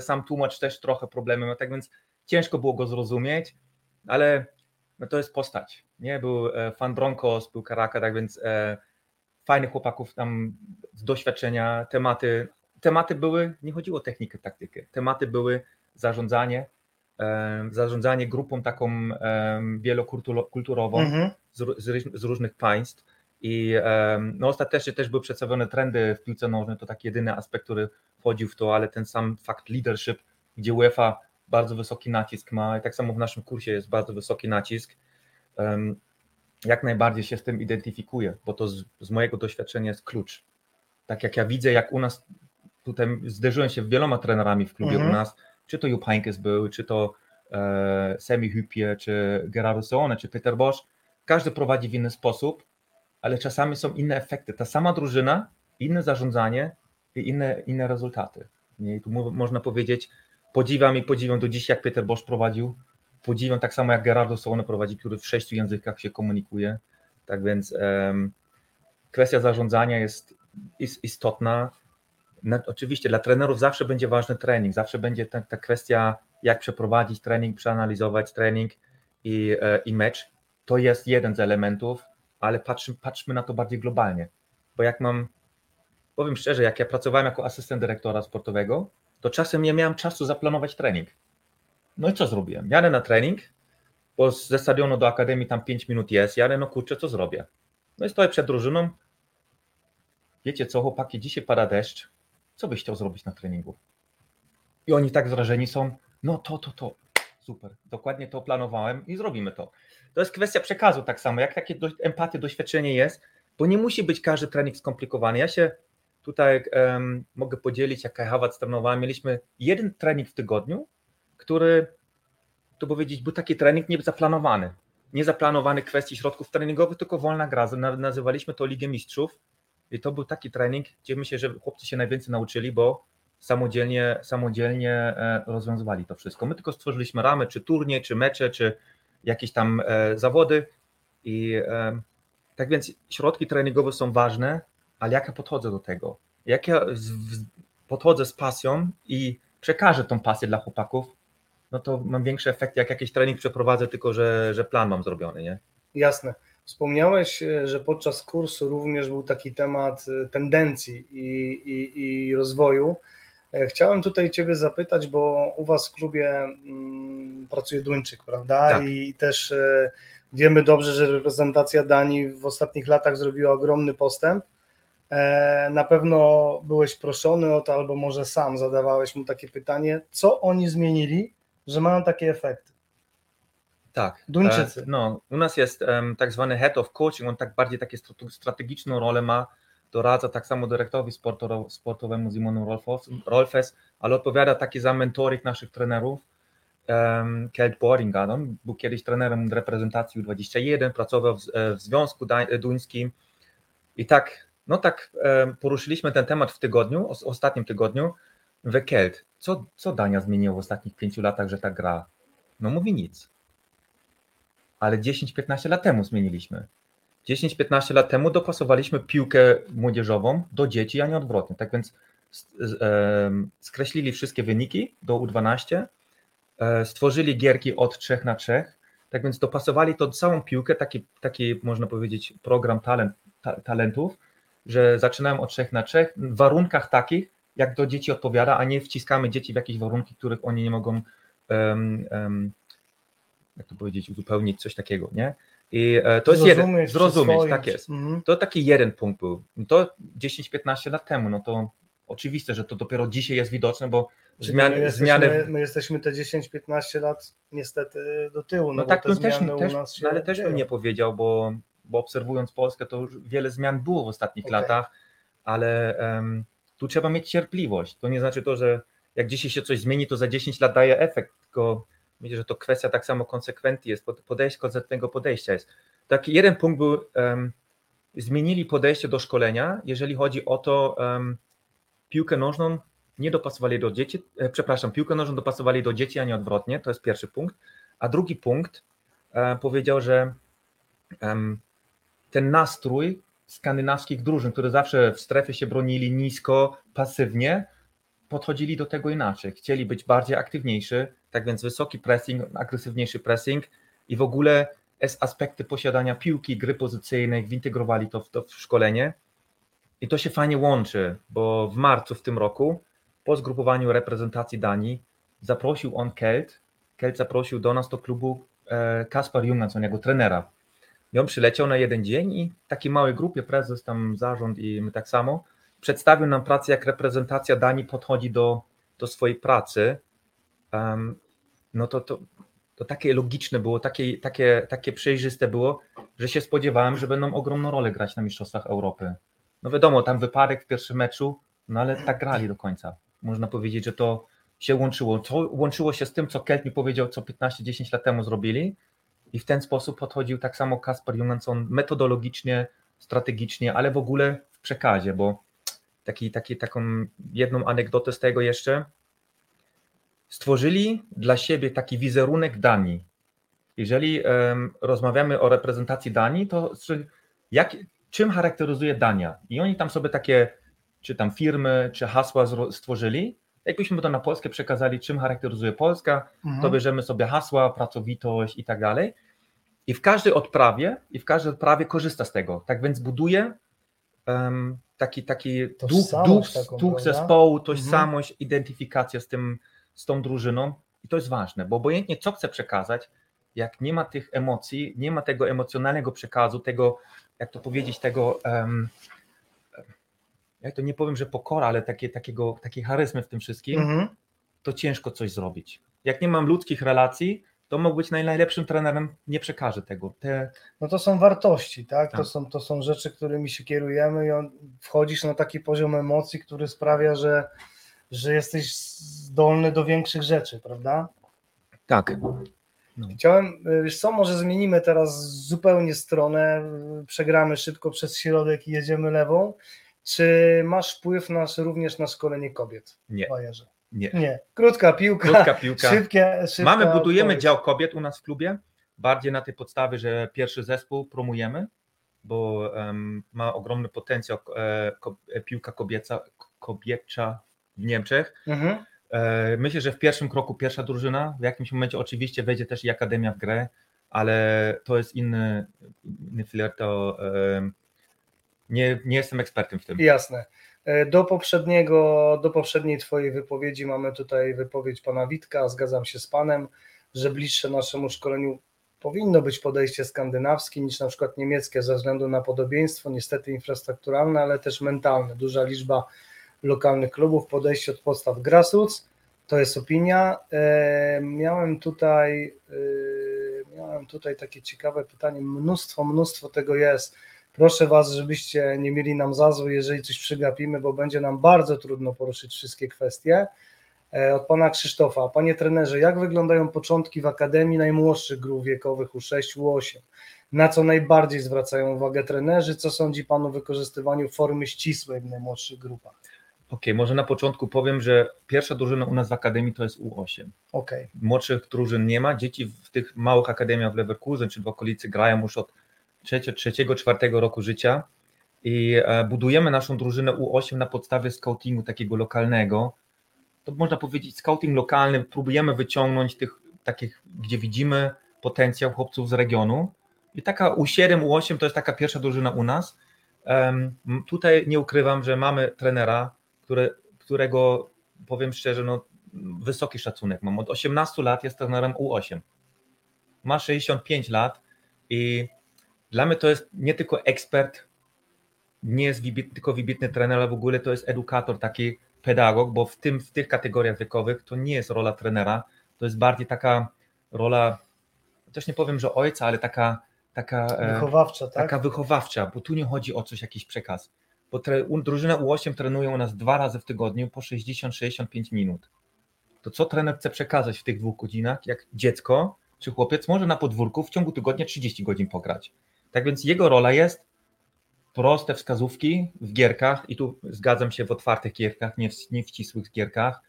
sam tłumacz też trochę problemy miał, tak więc ciężko było go zrozumieć, ale no to jest postać, nie? Był fan Broncos, był Karaka, tak więc fajnych chłopaków tam z doświadczenia, tematy były, nie chodziło o technikę, taktykę, tematy były zarządzanie grupą taką wielokulturową z różnych państw i no ostatecznie też były przedstawione trendy w piłce nożnej, to taki jedyny aspekt, który wchodził w to, ale ten sam fakt leadership, gdzie UEFA bardzo wysoki nacisk ma, tak samo w naszym kursie jest bardzo wysoki nacisk. Jak najbardziej się z tym identyfikuję, bo to z mojego doświadczenia jest klucz. Tak jak ja widzę, jak u nas tutaj zderzyłem się z wieloma trenerami w klubie u nas, czy to Jupp Heynckes był, czy to Sami Hyypiä, czy Gerard Seoane, czy Peter Bosz. Każdy prowadzi w inny sposób, ale czasami są inne efekty. Ta sama drużyna, inne zarządzanie i inne rezultaty. I tu można powiedzieć, podziwiam do dziś, jak Peter Bosz prowadził. Podziwiam tak samo, jak Gerardo Seoane prowadzi, który w 6 językach się komunikuje. Tak więc kwestia zarządzania jest istotna. Oczywiście dla trenerów zawsze będzie ważny trening, zawsze będzie ta kwestia, jak przeprowadzić trening, przeanalizować trening i mecz. To jest jeden z elementów, ale patrzmy na to bardziej globalnie. Bo powiem szczerze, jak ja pracowałem jako asystent dyrektora sportowego, to czasem nie miałem czasu zaplanować trening. No i co zrobiłem? Jadę na trening, bo ze stadionu do akademii tam 5 minut jest, jadę, no kurczę, co zrobię? No i stoję przed drużyną, wiecie co, chłopaki, dzisiaj pada deszcz, co byś chciał zrobić na treningu? I oni tak zrażeni są, no to, super, dokładnie to planowałem i zrobimy to. To jest kwestia przekazu tak samo, jak takie empatia, doświadczenie jest, bo nie musi być każdy trening skomplikowany. Ja się tutaj mogę podzielić, jak Kai Havertz trenowałem, mieliśmy jeden trening w tygodniu, który, to powiedzieć, był taki trening niezaplanowany. Niezaplanowany kwestii środków treningowych, tylko wolna gra. Nazywaliśmy to Ligę Mistrzów i to był taki trening, gdzie myślę, że chłopcy się najwięcej nauczyli, bo samodzielnie rozwiązywali to wszystko. My tylko stworzyliśmy ramy, czy turniej, czy mecze, czy jakieś tam zawody. I tak więc środki treningowe są ważne, ale jak ja podchodzę do tego? Jak ja podchodzę z pasją i przekażę tą pasję dla chłopaków, no to mam większy efekt, jak jakiś trening przeprowadzę, tylko że plan mam zrobiony, nie? Jasne. Wspomniałeś, że podczas kursu również był taki temat tendencji i rozwoju. Chciałem tutaj Ciebie zapytać, bo u Was w klubie pracuje Duńczyk, prawda? Tak. I też wiemy dobrze, że reprezentacja Danii w ostatnich latach zrobiła ogromny postęp. Na pewno byłeś proszony o to, albo może sam zadawałeś mu takie pytanie, co oni zmienili, że mają takie efekty? Tak. Duńczycy. No, u nas jest tak zwany head of coaching, on tak bardziej takie strategiczną rolę ma, doradza tak samo dyrektorowi sportowemu Simonu Rolfes, ale odpowiada taki za mentoring naszych trenerów. Kelt Boringa, no, był kiedyś trenerem reprezentacji U21, pracował w Związku Duńskim i tak poruszyliśmy ten temat w tygodniu, ostatnim tygodniu. Mówię, Kelt, co Dania zmieniło w ostatnich 5 latach, że tak gra? No mówi nic. Ale 10-15 lat temu zmieniliśmy. 10-15 lat temu dopasowaliśmy piłkę młodzieżową do dzieci, a nie odwrotnie. Tak więc skreślili wszystkie wyniki do U12, stworzyli gierki od 3-3, tak więc dopasowali to całą piłkę, taki można powiedzieć program talentów, że zaczynałem od 3-3 w warunkach takich, jak do dzieci odpowiada, a nie wciskamy dzieci w jakieś warunki, których oni nie mogą jak to powiedzieć, uzupełnić coś takiego, nie? I to jest jeden, zrozumieć, tak jest. Mhm. To taki jeden punkt był. To 10-15 lat temu, no to oczywiste, że to dopiero dzisiaj jest widoczne, bo my jesteśmy te 10-15 lat niestety do tyłu. No tak, ale też bym nie powiedział, bo obserwując Polskę, to już wiele zmian było w ostatnich latach, ale tu trzeba mieć cierpliwość. To nie znaczy to, że jak dzisiaj się coś zmieni, to za 10 lat daje efekt, tylko myślę, że to kwestia tak samo konsekwentnie jest, konsekwentnego podejścia jest. Taki jeden punkt był, zmienili podejście do szkolenia, jeżeli chodzi o to, piłkę nożną nie dopasowali do dzieci, piłkę nożną dopasowali do dzieci, a nie odwrotnie, to jest pierwszy punkt. A drugi punkt powiedział, że ten nastrój skandynawskich drużyn, które zawsze w strefie się bronili nisko, pasywnie, podchodzili do tego inaczej. Chcieli być bardziej aktywniejszy, tak więc wysoki pressing, agresywniejszy pressing i w ogóle aspekty posiadania piłki, gry pozycyjnej, wintegrowali to w szkolenie. I to się fajnie łączy, bo w marcu w tym roku po zgrupowaniu reprezentacji Danii zaprosił on Kelt zaprosił do nas do klubu Kaspar Jungans, on jego trenera. I on przyleciał na jeden dzień i w takiej małej grupie, prezes, tam zarząd i my tak samo, przedstawił nam pracę, jak reprezentacja Danii podchodzi do swojej pracy. No to takie logiczne było, takie przejrzyste było, że się spodziewałem, że będą ogromną rolę grać na Mistrzostwach Europy. No wiadomo, tam wypadek w pierwszym meczu, no ale tak grali do końca. Można powiedzieć, że to się łączyło. To łączyło się z tym, co Kelt mi powiedział, co 15-10 lat temu zrobili i w ten sposób podchodził tak samo Kaspar Jungensson metodologicznie, strategicznie, ale w ogóle w przekazie, bo taką jedną anegdotę z tego jeszcze. Stworzyli dla siebie taki wizerunek Danii. Jeżeli rozmawiamy o reprezentacji Danii, to czym charakteryzuje Dania? I oni tam sobie takie, czy tam firmy, czy hasła stworzyli. Jakbyśmy to na Polskę przekazali, czym charakteryzuje Polska, to bierzemy sobie hasła, pracowitość i tak dalej. I w każdej odprawie, korzysta z tego. Tak więc buduje taki duch zespołu, tożsamość, identyfikacja z tą drużyną. I to jest ważne, bo obojętnie co chcę przekazać, jak nie ma tych emocji, nie ma tego emocjonalnego przekazu, tego, jak to powiedzieć, tego, ja to nie powiem, że pokora, ale takiej charyzmy w tym wszystkim, to ciężko coś zrobić. Jak nie mam ludzkich relacji, to mogę być najlepszym trenerem, nie przekażę tego. No to są wartości, tak? To są rzeczy, którymi się kierujemy i wchodzisz na taki poziom emocji, który sprawia, że jesteś zdolny do większych rzeczy, prawda? Tak. No. Wiesz co, może zmienimy teraz zupełnie stronę, przegramy szybko przez środek i jedziemy lewą. Czy masz wpływ również na szkolenie kobiet? Nie. Bajerze? Nie. Krótka piłka. Szybka budujemy dział kobiet u nas w klubie, bardziej na tej podstawie, że pierwszy zespół promujemy, bo ma ogromny potencjał piłka kobiecza w Niemczech. Mhm. Myślę, że w pierwszym kroku pierwsza drużyna, w jakimś momencie oczywiście wejdzie też i akademia w grę, ale to jest inny flirt, to nie jestem ekspertem w tym. Jasne. Do poprzedniej twojej wypowiedzi mamy tutaj wypowiedź pana Witka, zgadzam się z panem, że bliższe naszemu szkoleniu powinno być podejście skandynawskie niż na przykład niemieckie ze względu na podobieństwo, niestety infrastrukturalne, ale też mentalne, duża liczba lokalnych klubów, podejście od podstaw grassroots, to jest opinia. Miałem tutaj takie ciekawe pytanie, mnóstwo tego jest. Proszę Was, żebyście nie mieli nam za złe, jeżeli coś przegapimy, bo będzie nam bardzo trudno poruszyć wszystkie kwestie. Od Pana Krzysztofa. Panie trenerze, jak wyglądają początki w Akademii najmłodszych grup wiekowych U6, U8? Na co najbardziej zwracają uwagę trenerzy? Co sądzi Pan o wykorzystywaniu formy ścisłej w najmłodszych grupach? Okej, może na początku powiem, że pierwsza drużyna u nas w Akademii to jest U8. Okej. Młodszych drużyn nie ma. Dzieci w tych małych akademiach w Leverkusen czy w okolicy grają już od trzeciego, czwartego roku życia i budujemy naszą drużynę U8 na podstawie scoutingu takiego lokalnego. To można powiedzieć scouting lokalny, próbujemy wyciągnąć tych takich, gdzie widzimy potencjał chłopców z regionu i taka U7, U8 to jest taka pierwsza drużyna u nas. Tutaj nie ukrywam, że mamy trenera, którego powiem szczerze, no, wysoki szacunek mam. Od 18 lat jest trenerem U8, ma 65 lat i dla mnie to jest nie tylko ekspert, nie jest tylko wybitny trener, ale w ogóle to jest edukator, taki pedagog, bo w tych kategoriach wiekowych to nie jest rola trenera, to jest bardziej taka rola, też nie powiem, że ojca, ale taka wychowawcza, tak? Taka wychowawcza, bo tu nie chodzi o coś, jakiś przekaz, bo drużyna U8 trenuje u nas 2 razy w tygodniu po 60-65 minut. To co trener chce przekazać w tych 2 godzinach, jak dziecko czy chłopiec może na podwórku w ciągu tygodnia 30 godzin pograć. Tak więc jego rola jest proste wskazówki w gierkach i tu zgadzam się w otwartych gierkach, nie w ścisłych gierkach,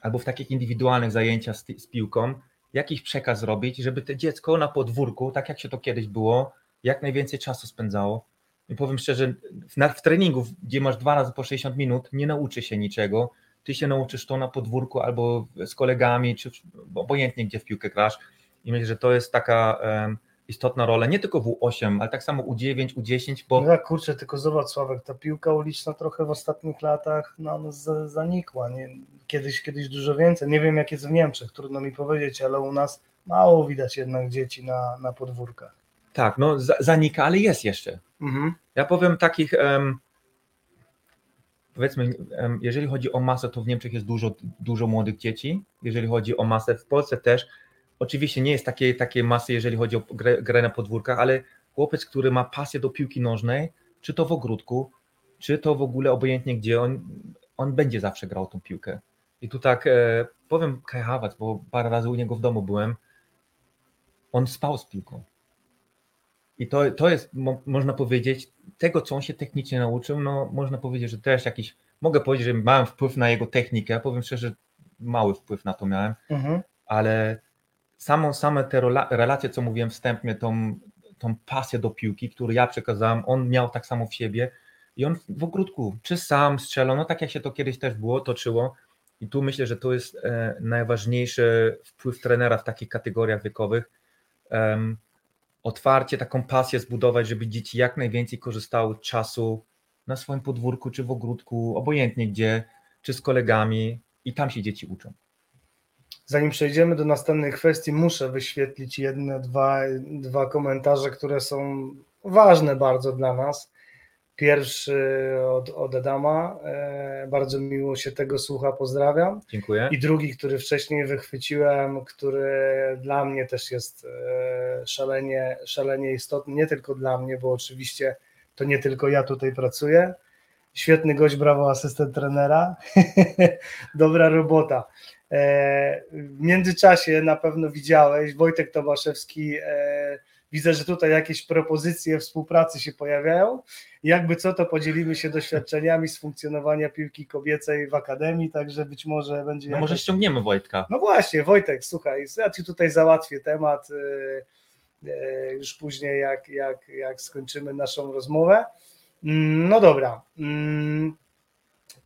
albo w takich indywidualnych zajęciach z piłką, jakiś przekaz robić, żeby to dziecko na podwórku, tak jak się to kiedyś było, jak najwięcej czasu spędzało. I powiem szczerze, w treningu, gdzie masz 2 razy po 60 minut, nie nauczy się niczego. Ty się nauczysz to na podwórku albo z kolegami, czy obojętnie gdzie w piłkę grasz. I myślę, że to jest taka istotna rola, nie tylko w U8, ale tak samo U9, U10, bo... No kurczę, tylko zobacz Sławek, ta piłka uliczna trochę w ostatnich latach nam zanikła, nie? Kiedyś dużo więcej, nie wiem jak jest w Niemczech, trudno mi powiedzieć, ale u nas mało widać jednak dzieci na podwórkach. Tak, no zanika, ale jest jeszcze. Mhm. Ja powiem takich, powiedzmy, jeżeli chodzi o masę, to w Niemczech jest dużo młodych dzieci, jeżeli chodzi o masę, w Polsce też. Oczywiście nie jest takiej masy, jeżeli chodzi o grę na podwórkach, ale chłopiec, który ma pasję do piłki nożnej, czy to w ogródku, czy to w ogóle obojętnie gdzie, on będzie zawsze grał tą piłkę. I tu tak powiem Kai Havertz, bo parę razy u niego w domu byłem, on spał z piłką. I to jest, można powiedzieć, tego co on się technicznie nauczył, no można powiedzieć, że też jakiś, mogę powiedzieć, że miałem wpływ na jego technikę, ja powiem szczerze, mały wpływ na to miałem, ale... Same te relacje, co mówiłem wstępnie, tą pasję do piłki, którą ja przekazałem, on miał tak samo w sobie i on w ogródku, czy sam strzelał, no tak jak się to kiedyś też toczyło i tu myślę, że to jest najważniejszy wpływ trenera w takich kategoriach wiekowych, otwarcie, taką pasję zbudować, żeby dzieci jak najwięcej korzystały czasu na swoim podwórku, czy w ogródku, obojętnie gdzie, czy z kolegami i tam się dzieci uczą. Zanim przejdziemy do następnej kwestii, muszę wyświetlić dwa komentarze, które są ważne bardzo dla nas. Pierwszy od Adama, bardzo miło się tego słucha, pozdrawiam. Dziękuję. I drugi, który wcześniej wychwyciłem, który dla mnie też jest szalenie istotny, nie tylko dla mnie, bo oczywiście to nie tylko ja tutaj pracuję. Świetny gość, brawo, asystent trenera. Dobra robota. W międzyczasie na pewno widziałeś, Wojtek Tomaszewski, widzę, że tutaj jakieś propozycje współpracy się pojawiają. Jakby co, to podzielimy się doświadczeniami z funkcjonowania piłki kobiecej w Akademii, także być może będzie... No jakaś... może ściągniemy Wojtka. No właśnie, Wojtek, słuchaj, ja Ci tutaj załatwię temat już później, jak skończymy naszą rozmowę. No dobra.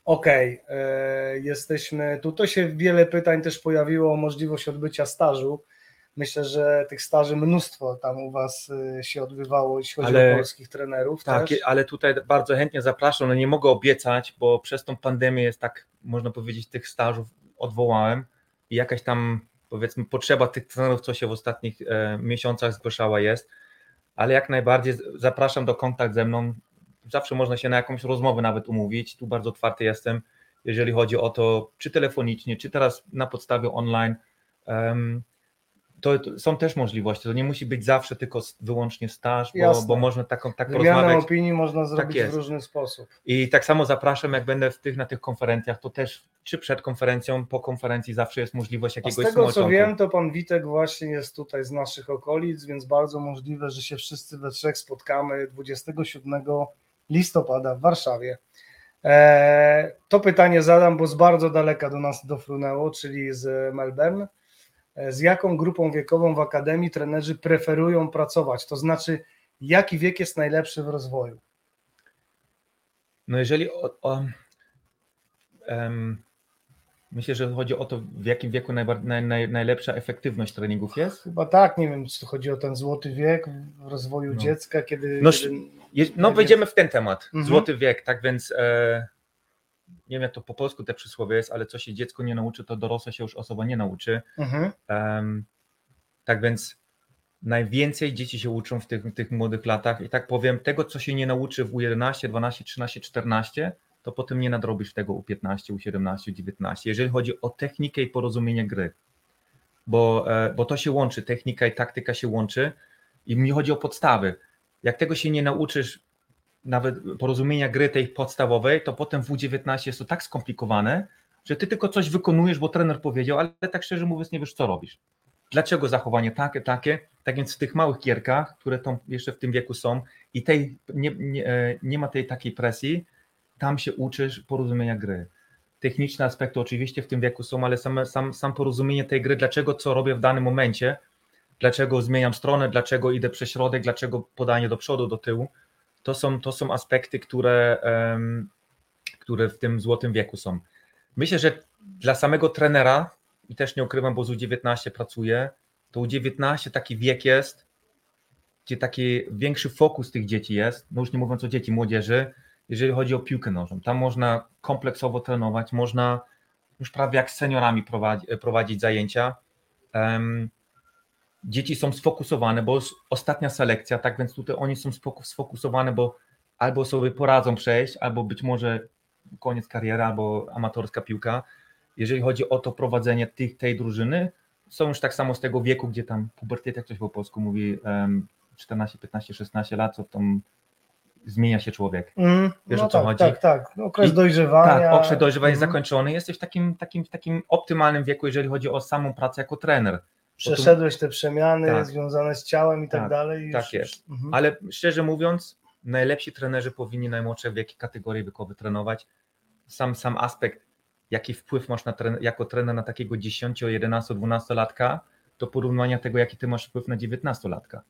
Okej, jesteśmy, tutaj się wiele pytań też pojawiło o możliwość odbycia stażu, myślę, że tych staży mnóstwo tam u Was się odbywało, jeśli chodzi o polskich trenerów. Tak, też. Ale tutaj bardzo chętnie zapraszam, no nie mogę obiecać, bo przez tą pandemię jest tak, można powiedzieć, tych stażów odwołałem i jakaś tam, powiedzmy, potrzeba tych trenerów, co się w ostatnich miesiącach zgłaszała jest, ale jak najbardziej zapraszam do kontaktu ze mną. Zawsze można się na jakąś rozmowę nawet umówić, tu bardzo otwarty jestem, jeżeli chodzi o to, czy telefonicznie, czy teraz na podstawie online. to są też możliwości, to nie musi być zawsze tylko wyłącznie staż, bo można tak porozmawiać. W opinii można zrobić tak w różny sposób. I tak samo zapraszam, jak będę na tych konferencjach, to też czy przed konferencją, po konferencji zawsze jest możliwość jakiegoś samociągu. Z tego co wiem, to pan Witek właśnie jest tutaj z naszych okolic, więc bardzo możliwe, że się wszyscy we trzech spotkamy 27 listopada w Warszawie. To pytanie zadam, bo z bardzo daleka do nas dofrunęło, czyli z Melbourne. Z jaką grupą wiekową w akademii trenerzy preferują pracować? To znaczy, jaki wiek jest najlepszy w rozwoju? No jeżeli myślę, że chodzi o to, w jakim wieku najlepsza efektywność treningów jest? Chyba tak, nie wiem, czy to chodzi o ten złoty wiek w rozwoju dziecka, kiedy... wejdziemy w ten temat, złoty wiek, tak więc... Nie wiem, jak to po polsku te przysłowie jest, ale co się dziecko nie nauczy, to dorosłe się już osoba nie nauczy. Tak więc najwięcej dzieci się uczą w tych młodych latach i tak powiem, tego co się nie nauczy w U11, 12, 13, 14, to potem nie nadrobisz tego U15, U17, U19, jeżeli chodzi o technikę i porozumienie gry, bo to się łączy, technika i taktyka się łączy i mi chodzi o podstawy. Jak tego się nie nauczysz, nawet porozumienia gry tej podstawowej, to potem w U19 jest to tak skomplikowane, że ty tylko coś wykonujesz, bo trener powiedział, ale tak szczerze mówiąc nie wiesz, co robisz. Dlaczego zachowanie takie? Tak więc w tych małych gierkach, które tam jeszcze w tym wieku są i nie ma tej takiej presji, tam się uczysz porozumienia gry. Techniczne aspekty oczywiście w tym wieku są, ale sam porozumienie tej gry, dlaczego, co robię w danym momencie, dlaczego zmieniam stronę, dlaczego idę przez środek, dlaczego podanie do przodu, do tyłu, to są aspekty, które w tym złotym wieku są. Myślę, że dla samego trenera, i też nie ukrywam, bo z U19 pracuję, to U19 taki wiek jest, gdzie taki większy fokus tych dzieci jest, no już nie mówiąc o dzieci, młodzieży, jeżeli chodzi o piłkę nożną. Tam można kompleksowo trenować, można już prawie jak z seniorami prowadzić zajęcia. Dzieci są sfokusowane, bo jest ostatnia selekcja, tak więc tutaj oni są sfokusowane, bo albo sobie poradzą przejść, albo być może koniec kariery, albo amatorska piłka. Jeżeli chodzi o to prowadzenie tej drużyny, są już tak samo z tego wieku, gdzie tam pubertet, jak ktoś po polsku mówi, 14, 15, 16 lat, co tam zmienia się człowiek. Wiesz, o co chodzi? Tak. Okres dojrzewania. Tak, okres dojrzewania jest zakończony. Jesteś w takim optymalnym wieku, jeżeli chodzi o samą pracę jako trener. Przeszedłeś te przemiany związane z ciałem i tak dalej. Tak jest, ale szczerze mówiąc, najlepsi trenerzy powinni najmłodsze w jakiej kategorii wiekowej trenować. Sam aspekt, jaki wpływ masz jako trener na takiego 10, 11, 12-latka, do porównania tego, jaki ty masz wpływ na 19-latka.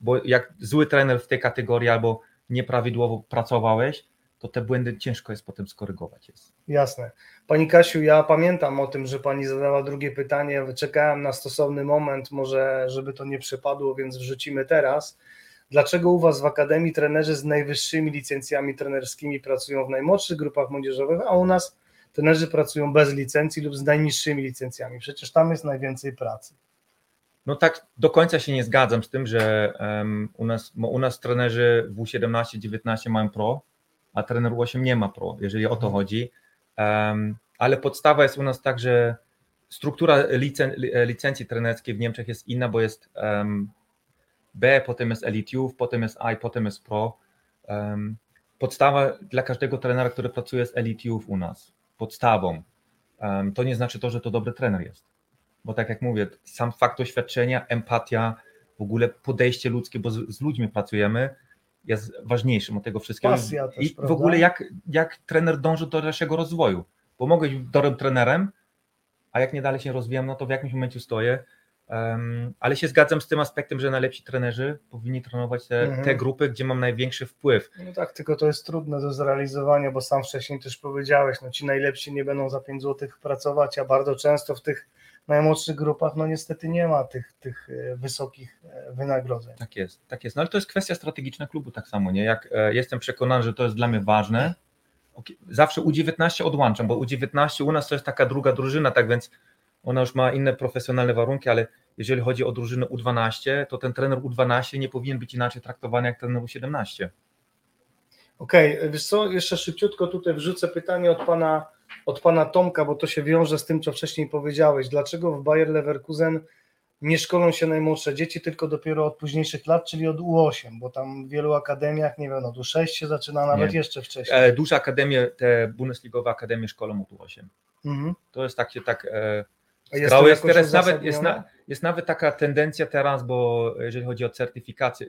Bo jak zły trener w tej kategorii albo nieprawidłowo pracowałeś, to te błędy ciężko jest potem skorygować. Jasne. Pani Kasiu, ja pamiętam o tym, że Pani zadała drugie pytanie, czekałem na stosowny moment, może żeby to nie przepadło, więc wrzucimy teraz. Dlaczego u Was w Akademii trenerzy z najwyższymi licencjami trenerskimi pracują w najmłodszych grupach młodzieżowych, a u nas trenerzy pracują bez licencji lub z najniższymi licencjami? Przecież tam jest najwięcej pracy. No tak, do końca się nie zgadzam z tym, że u nas trenerzy w U17, 19 mają pro, a trener U8 nie ma pro, jeżeli o to chodzi. Ale podstawa jest u nas tak, że struktura licencji trenerskiej w Niemczech jest inna, bo jest B, potem jest Elite Youth, potem jest A i potem jest Pro. Podstawa dla każdego trenera, który pracuje, jest Elite Youth u nas. Podstawą. To nie znaczy to, że to dobry trener jest. Bo tak jak mówię, sam fakt doświadczenia, empatia, w ogóle podejście ludzkie, bo z ludźmi pracujemy, jest ważniejszym od tego wszystkiego. Pasja też, i w ogóle jak trener dąży do naszego rozwoju, bo mogę być dobrym trenerem, a jak nie dalej się rozwijam, no to w jakimś momencie stoję, ale się zgadzam z tym aspektem, że najlepsi trenerzy powinni trenować te grupy, gdzie mam największy wpływ. No tak, tylko to jest trudne do zrealizowania, bo sam wcześniej też powiedziałeś, no ci najlepsi nie będą za 5 zł pracować, a bardzo często w tych najmłodszych grupach, no niestety nie ma tych wysokich wynagrodzeń. Tak jest. No ale to jest kwestia strategiczna klubu tak samo, nie? Jak jestem przekonany, że to jest dla mnie ważne, zawsze U19 odłączam, bo U19 u nas to jest taka druga drużyna, tak więc ona już ma inne profesjonalne warunki, ale jeżeli chodzi o drużynę U12, to ten trener U12 nie powinien być inaczej traktowany jak trener U17. Okej, wiesz co, jeszcze szybciutko tutaj wrzucę pytanie od pana Tomka, bo to się wiąże z tym, co wcześniej powiedziałeś. Dlaczego w Bayer Leverkusen nie szkolą się najmłodsze dzieci, tylko dopiero od późniejszych lat, czyli od U8, bo tam w wielu akademiach, nie wiem, od U6 się zaczyna, nawet jeszcze wcześniej. Duże akademie, te bundesligowe akademie szkolą od U8. Mhm. To jest takie tak... Jest nawet taka tendencja teraz, bo jeżeli chodzi o certyfikację,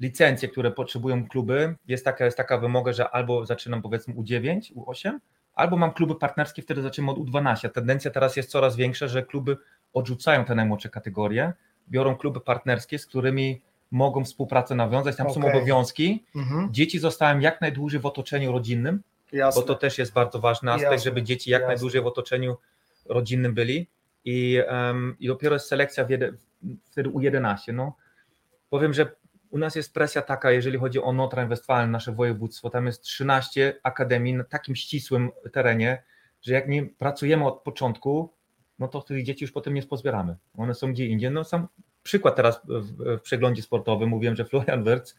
licencje, które potrzebują kluby, jest taka wymoga, że albo zaczynam powiedzmy U9, U8, albo mam kluby partnerskie, wtedy zaczynam od U12. Tendencja teraz jest coraz większa, że kluby odrzucają te najmłodsze kategorie, biorą kluby partnerskie, z którymi mogą współpracę nawiązać, tam są obowiązki. Mhm. Dzieci zostają jak najdłużej w otoczeniu rodzinnym, bo to też jest bardzo ważny aspekt, żeby dzieci jak najdłużej w otoczeniu rodzinnym byli i dopiero jest selekcja wtedy U11. No. Powiem, że u nas jest presja taka, jeżeli chodzi o Nordrhein-Westfalen, nasze województwo, tam jest 13 akademii na takim ścisłym terenie, że jak nie pracujemy od początku, no to tych dzieci już potem nie pozbieramy. One są gdzie indziej. No sam przykład teraz w przeglądzie sportowym mówiłem, że Florian Wirtz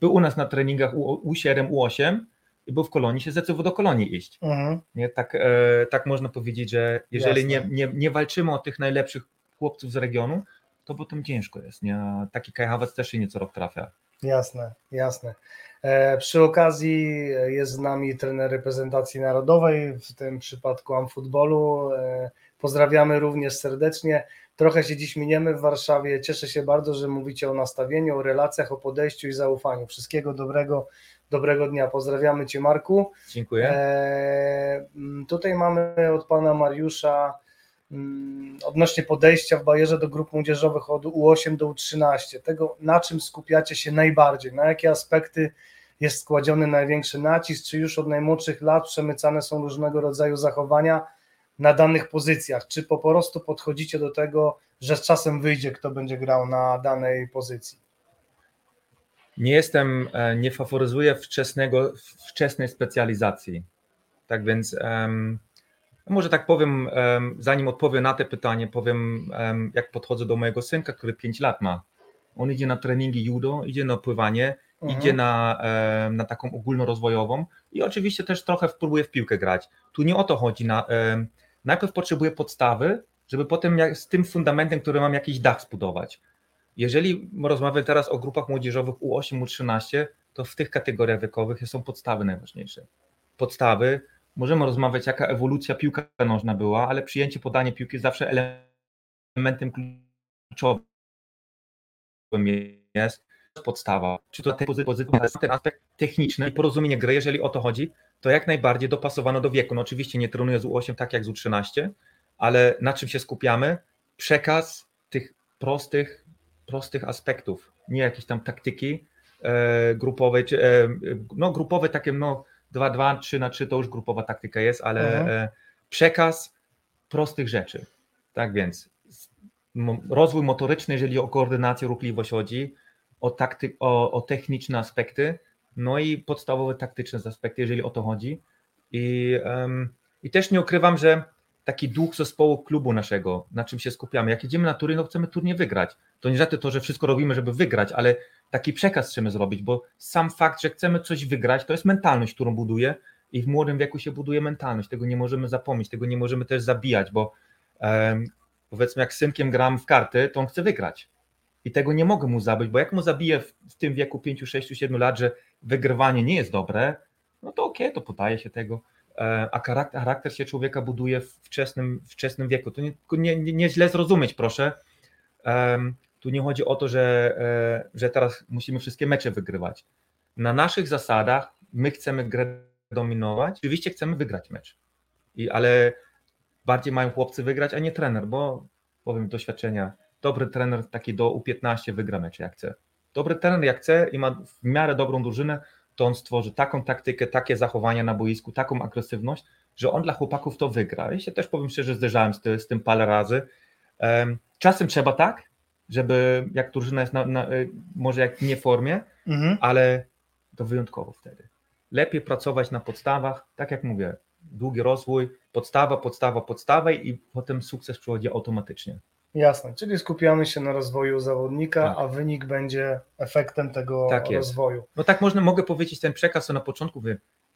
był u nas na treningach U7, U8 i był w Kolonii, się zdecydował do Kolonii iść. Mhm. Nie, tak można powiedzieć, że jeżeli nie walczymy o tych najlepszych chłopców z regionu, to potem ciężko jest. Nie? Taki Kai Havertz też się nie co rok trafia. Jasne. Przy okazji jest z nami trener reprezentacji narodowej, w tym przypadku amfutbolu. Pozdrawiamy również serdecznie. Trochę się dziś miniemy w Warszawie. Cieszę się bardzo, że mówicie o nastawieniu, o relacjach, o podejściu i zaufaniu. Wszystkiego dobrego dnia. Pozdrawiamy Cię, Marku. Dziękuję. Tutaj mamy od pana Mariusza odnośnie podejścia w Bayerze do grup młodzieżowych od U8 do U13, tego na czym skupiacie się najbardziej, na jakie aspekty jest składziony największy nacisk, czy już od najmłodszych lat przemycane są różnego rodzaju zachowania na danych pozycjach, czy po prostu podchodzicie do tego, że z czasem wyjdzie, kto będzie grał na danej pozycji? Nie faworyzuję wczesnej specjalizacji, tak więc... Może tak powiem, zanim odpowiem na te pytanie, powiem jak podchodzę do mojego synka, który 5 lat ma. On idzie na treningi judo, idzie na pływanie, idzie na taką ogólnorozwojową i oczywiście też trochę próbuje w piłkę grać. Tu nie o to chodzi. Najpierw potrzebuję podstawy, żeby potem z tym fundamentem, który mam, jakiś dach zbudować. Jeżeli rozmawiam teraz o grupach młodzieżowych U8, U13, to w tych kategoriach wiekowych są podstawy najważniejsze. Podstawy. Możemy rozmawiać, jaka ewolucja piłka nożna była, ale przyjęcie, podanie piłki zawsze elementem kluczowym jest podstawa. Czy to ten aspekt techniczny i porozumienie gry, jeżeli o to chodzi, to jak najbardziej dopasowano do wieku. No oczywiście nie trenuję z U8 tak jak z U13, ale na czym się skupiamy? Przekaz tych prostych aspektów, nie jakieś tam taktyki grupowej, grupowe takie 2-2, 3-3 to już grupowa taktyka jest, ale przekaz prostych rzeczy. Tak więc rozwój motoryczny, jeżeli o koordynację, ruchliwość chodzi, o techniczne aspekty, no i podstawowe taktyczne aspekty, jeżeli o to chodzi. I też nie ukrywam, że taki duch zespołu klubu naszego, na czym się skupiamy. Jak jedziemy na turniej, chcemy turniej wygrać. To nie żadne to, że wszystko robimy, żeby wygrać, ale taki przekaz chcemy zrobić, bo sam fakt, że chcemy coś wygrać, to jest mentalność, którą buduje i w młodym wieku się buduje mentalność. Tego nie możemy zapomnieć, tego nie możemy też zabijać, bo powiedzmy jak z synkiem gram w karty, to on chce wygrać i tego nie mogę mu zabić, bo jak mu zabiję w tym wieku 5, 6, 7 lat, że wygrywanie nie jest dobre, no to okej, to podaje się tego. A charakter się człowieka buduje w wczesnym wieku. To nie źle zrozumieć, proszę. Tu nie chodzi o to, że teraz musimy wszystkie mecze wygrywać. Na naszych zasadach my chcemy grę dominować. Oczywiście chcemy wygrać mecz, ale bardziej mają chłopcy wygrać, a nie trener, bo powiem doświadczenia, dobry trener taki do U15 wygra mecze jak chce. Dobry trener jak chce i ma w miarę dobrą drużynę, to on stworzy taką taktykę, takie zachowania na boisku, taką agresywność, że on dla chłopaków to wygra. Ja się też powiem szczerze, zderzałem z tym parę razy. Czasem trzeba tak, żeby jak drużyna jest może jak nie w formie, ale to wyjątkowo wtedy. Lepiej pracować na podstawach, tak jak mówię, długi rozwój, podstawa i potem sukces przychodzi automatycznie. Jasne, czyli skupiamy się na rozwoju zawodnika, tak. A wynik będzie efektem tego rozwoju. No tak mogę powiedzieć ten przekaz, co na początku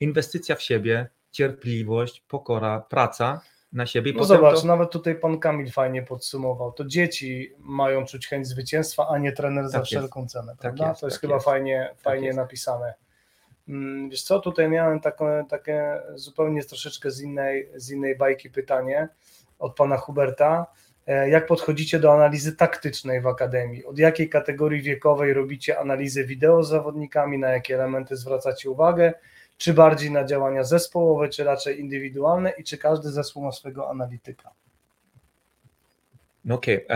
inwestycja w siebie, cierpliwość, pokora, praca, na siebie. No zobacz, to... nawet tutaj pan Kamil fajnie podsumował. To dzieci mają czuć chęć zwycięstwa, a nie trener tak za jest. Wszelką cenę. Prawda? Tak jest, to jest tak chyba jest. Fajnie tak napisane. Wiesz co, tutaj miałem takie zupełnie troszeczkę z innej bajki pytanie od pana Huberta. Jak podchodzicie do analizy taktycznej w Akademii? Od jakiej kategorii wiekowej robicie analizę wideo z zawodnikami? Na jakie elementy zwracacie uwagę? Czy bardziej na działania zespołowe, czy raczej indywidualne? I czy każdy zespół ma swojego analityka? Okej.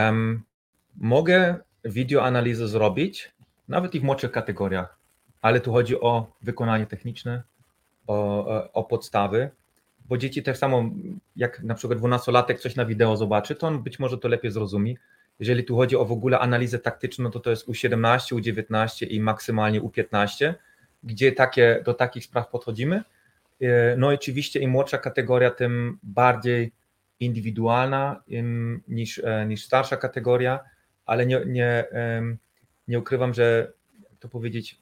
Mogę wideoanalizę zrobić, nawet i w młodszych kategoriach, ale tu chodzi o wykonanie techniczne, o podstawy, bo dzieci też samo, jak na przykład 12-latek coś na wideo zobaczy, to on być może to lepiej zrozumie. Jeżeli tu chodzi o w ogóle analizę taktyczną, to jest U17, U19 i maksymalnie U15, gdzie do takich spraw podchodzimy. No i oczywiście im młodsza kategoria, tym bardziej indywidualna niż starsza kategoria, ale nie ukrywam, że jak to powiedzieć,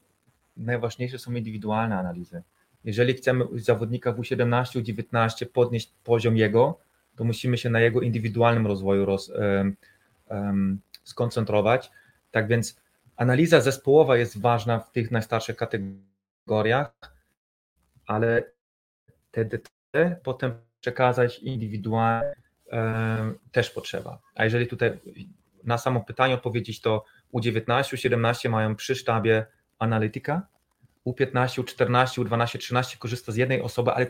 najważniejsze są indywidualne analizy. Jeżeli chcemy zawodnika w U17, U19 podnieść poziom jego, to musimy się na jego indywidualnym rozwoju skoncentrować. Tak więc analiza zespołowa jest ważna w tych najstarszych kategoriach, ale te potem przekazać indywidualnie też potrzeba. A jeżeli tutaj na samo pytanie odpowiedzieć, to U19, U17 mają przy sztabie analityka, U15, U14, U12, U13 korzysta z jednej osoby, ale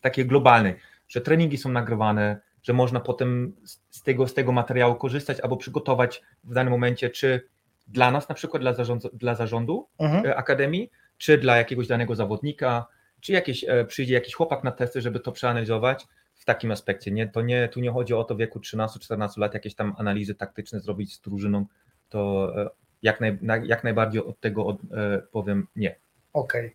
takiej globalnej, że treningi są nagrywane, że można potem z tego materiału korzystać albo przygotować w danym momencie, czy dla nas na przykład, dla zarządu Akademii, czy dla jakiegoś danego zawodnika, czy przyjdzie jakiś chłopak na testy, żeby to przeanalizować w takim aspekcie. Tu nie chodzi o to w wieku 13-14 lat jakieś tam analizy taktyczne zrobić z drużyną, to jak najbardziej od tego powiem nie. Okej.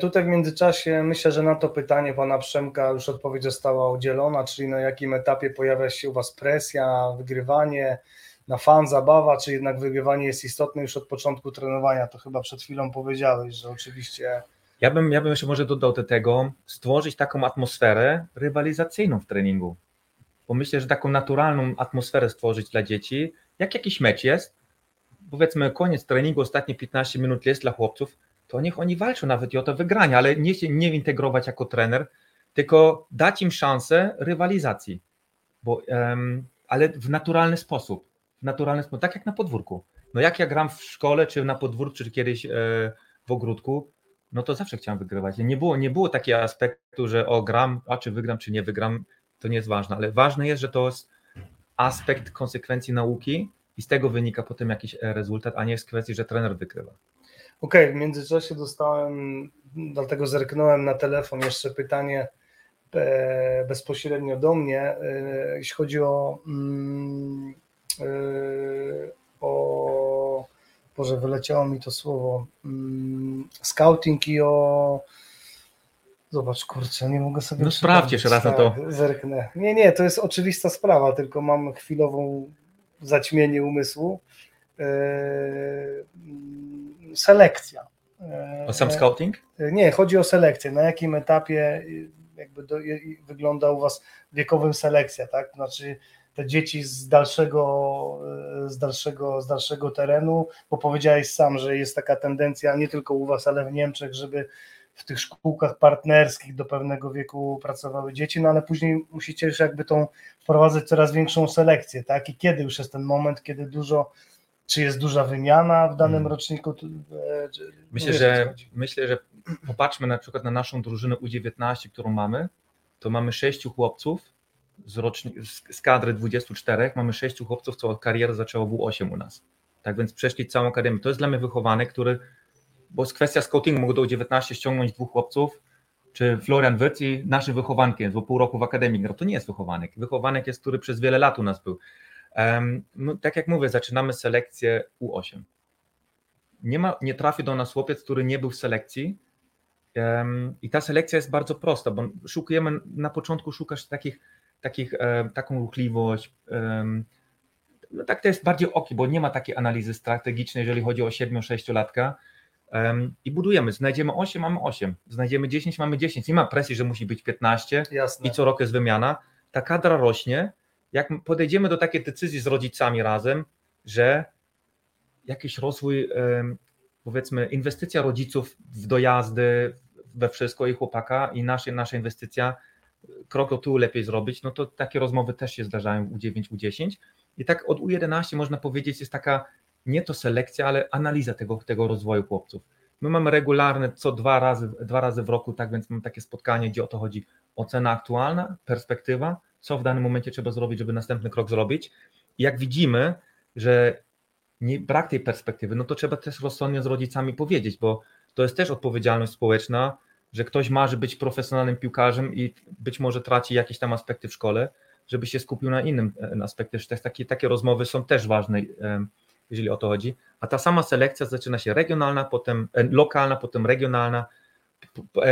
Tutaj w międzyczasie myślę, że na to pytanie pana Przemka już odpowiedź została udzielona, czyli na jakim etapie pojawia się u was presja, wygrywanie, na fan, zabawa, czy jednak wygrywanie jest istotne już od początku trenowania? To chyba przed chwilą powiedziałeś, że oczywiście... Ja bym jeszcze może dodał do tego, stworzyć taką atmosferę rywalizacyjną w treningu, bo myślę, że taką naturalną atmosferę stworzyć dla dzieci, jak jakiś mecz jest, powiedzmy koniec treningu, ostatnie 15 minut jest dla chłopców, to niech oni walczą nawet i o to wygranie, ale nie się nie integrować jako trener, tylko dać im szansę rywalizacji, ale w naturalny sposób. Tak jak na podwórku. Jak ja gram w szkole, czy na podwórku, czy kiedyś w ogródku, to zawsze chciałem wygrywać. Nie było takiego aspektu, że gram, czy wygram, czy nie wygram, to nie jest ważne, ale ważne jest, że to jest aspekt konsekwencji nauki i z tego wynika potem jakiś rezultat, a nie z kwestii, że trener wygrywa. Okej, w międzyczasie dostałem, dlatego zerknąłem na telefon, jeszcze pytanie bezpośrednio do mnie, jeśli chodzi o Boże, wyleciało mi to słowo, scouting i o... Zobacz, kurczę, nie mogę sobie... sprawdź jeszcze raz na to. Zerknę. Nie, to jest oczywista sprawa, tylko mam chwilową zaćmienie umysłu. Selekcja. O sam scouting? Nie, chodzi o selekcję. Na jakim etapie wygląda u was wiekowym selekcja, tak? Znaczy te dzieci z dalszego terenu, bo powiedziałeś sam, że jest taka tendencja nie tylko u was, ale w Niemczech, żeby w tych szkółkach partnerskich do pewnego wieku pracowały dzieci, ale później musicie już wprowadzać coraz większą selekcję, tak? I kiedy już jest ten moment, kiedy czy jest duża wymiana w danym roczniku? Myślę, że popatrzmy na przykład na naszą drużynę U19, którą mamy, to mamy 6 chłopców, z kadry 24 mamy 6 chłopców, co od kariery zaczęło W8 u nas. Tak więc przeszli całą akademię. To jest dla mnie wychowany, bo z kwestia scoutingu mogę do U19 ściągnąć 2 chłopców, czy Florian Wirtz i naszym wychowankiem, bo pół roku w akademii. To nie jest wychowanek. Wychowanek jest, który przez wiele lat u nas był. Tak jak mówię, zaczynamy selekcję U8. Nie trafi do nas chłopiec, który nie był w selekcji. I ta selekcja jest bardzo prosta, bo na początku szukasz taką ruchliwość, to jest bardziej oki, bo nie ma takiej analizy strategicznej, jeżeli chodzi o 7-6-latka i budujemy, znajdziemy 8, mamy 8, znajdziemy 10, mamy 10, nie ma presji, że musi być 15. Jasne. I co rok jest wymiana, ta kadra rośnie, jak podejdziemy do takiej decyzji z rodzicami razem, że jakieś rosły, powiedzmy, inwestycja rodziców w dojazdy, we wszystko i chłopaka, i nasza inwestycja, krok do tyłu lepiej zrobić, no to takie rozmowy też się zdarzają u 9, u 10 i tak od U11 można powiedzieć jest taka nie to selekcja, ale analiza tego rozwoju chłopców. My mamy regularne co dwa razy w roku, tak więc mamy takie spotkanie, gdzie o to chodzi ocena aktualna, perspektywa, co w danym momencie trzeba zrobić, żeby następny krok zrobić. I jak widzimy, że brak tej perspektywy, no to trzeba też rozsądnie z rodzicami powiedzieć, bo to jest też odpowiedzialność społeczna, że ktoś marzy być profesjonalnym piłkarzem i być może traci jakieś tam aspekty w szkole, żeby się skupił na innym aspekcie. Takie rozmowy są też ważne, jeżeli o to chodzi. A ta sama selekcja zaczyna się regionalna, potem lokalna, potem regionalna.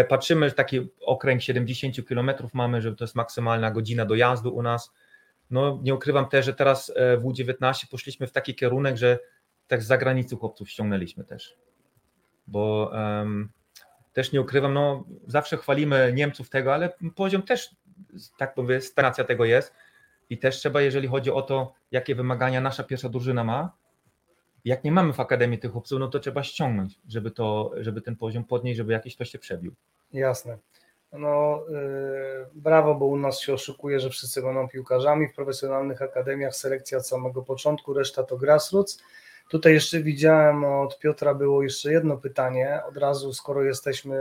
Patrzymy, że taki okręg 70 km mamy, że to jest maksymalna godzina dojazdu u nas. No nie ukrywam też, że teraz w U19 poszliśmy w taki kierunek, że tak z zagranicy chłopców ściągnęliśmy też. Bo też nie ukrywam, no zawsze chwalimy Niemców tego, ale poziom też, tak powiem, stagnacja tego jest i też trzeba, jeżeli chodzi o to, jakie wymagania nasza pierwsza drużyna ma, jak nie mamy w akademii tych chłopców, no to trzeba ściągnąć, żeby ten poziom podnieść, żeby jakiś ktoś się przebił. Jasne. No brawo, bo u nas się oszukuje, że wszyscy będą piłkarzami, w profesjonalnych akademiach selekcja od samego początku, reszta to grassroots. Tutaj jeszcze widziałem od Piotra było jeszcze jedno pytanie, od razu skoro jesteśmy,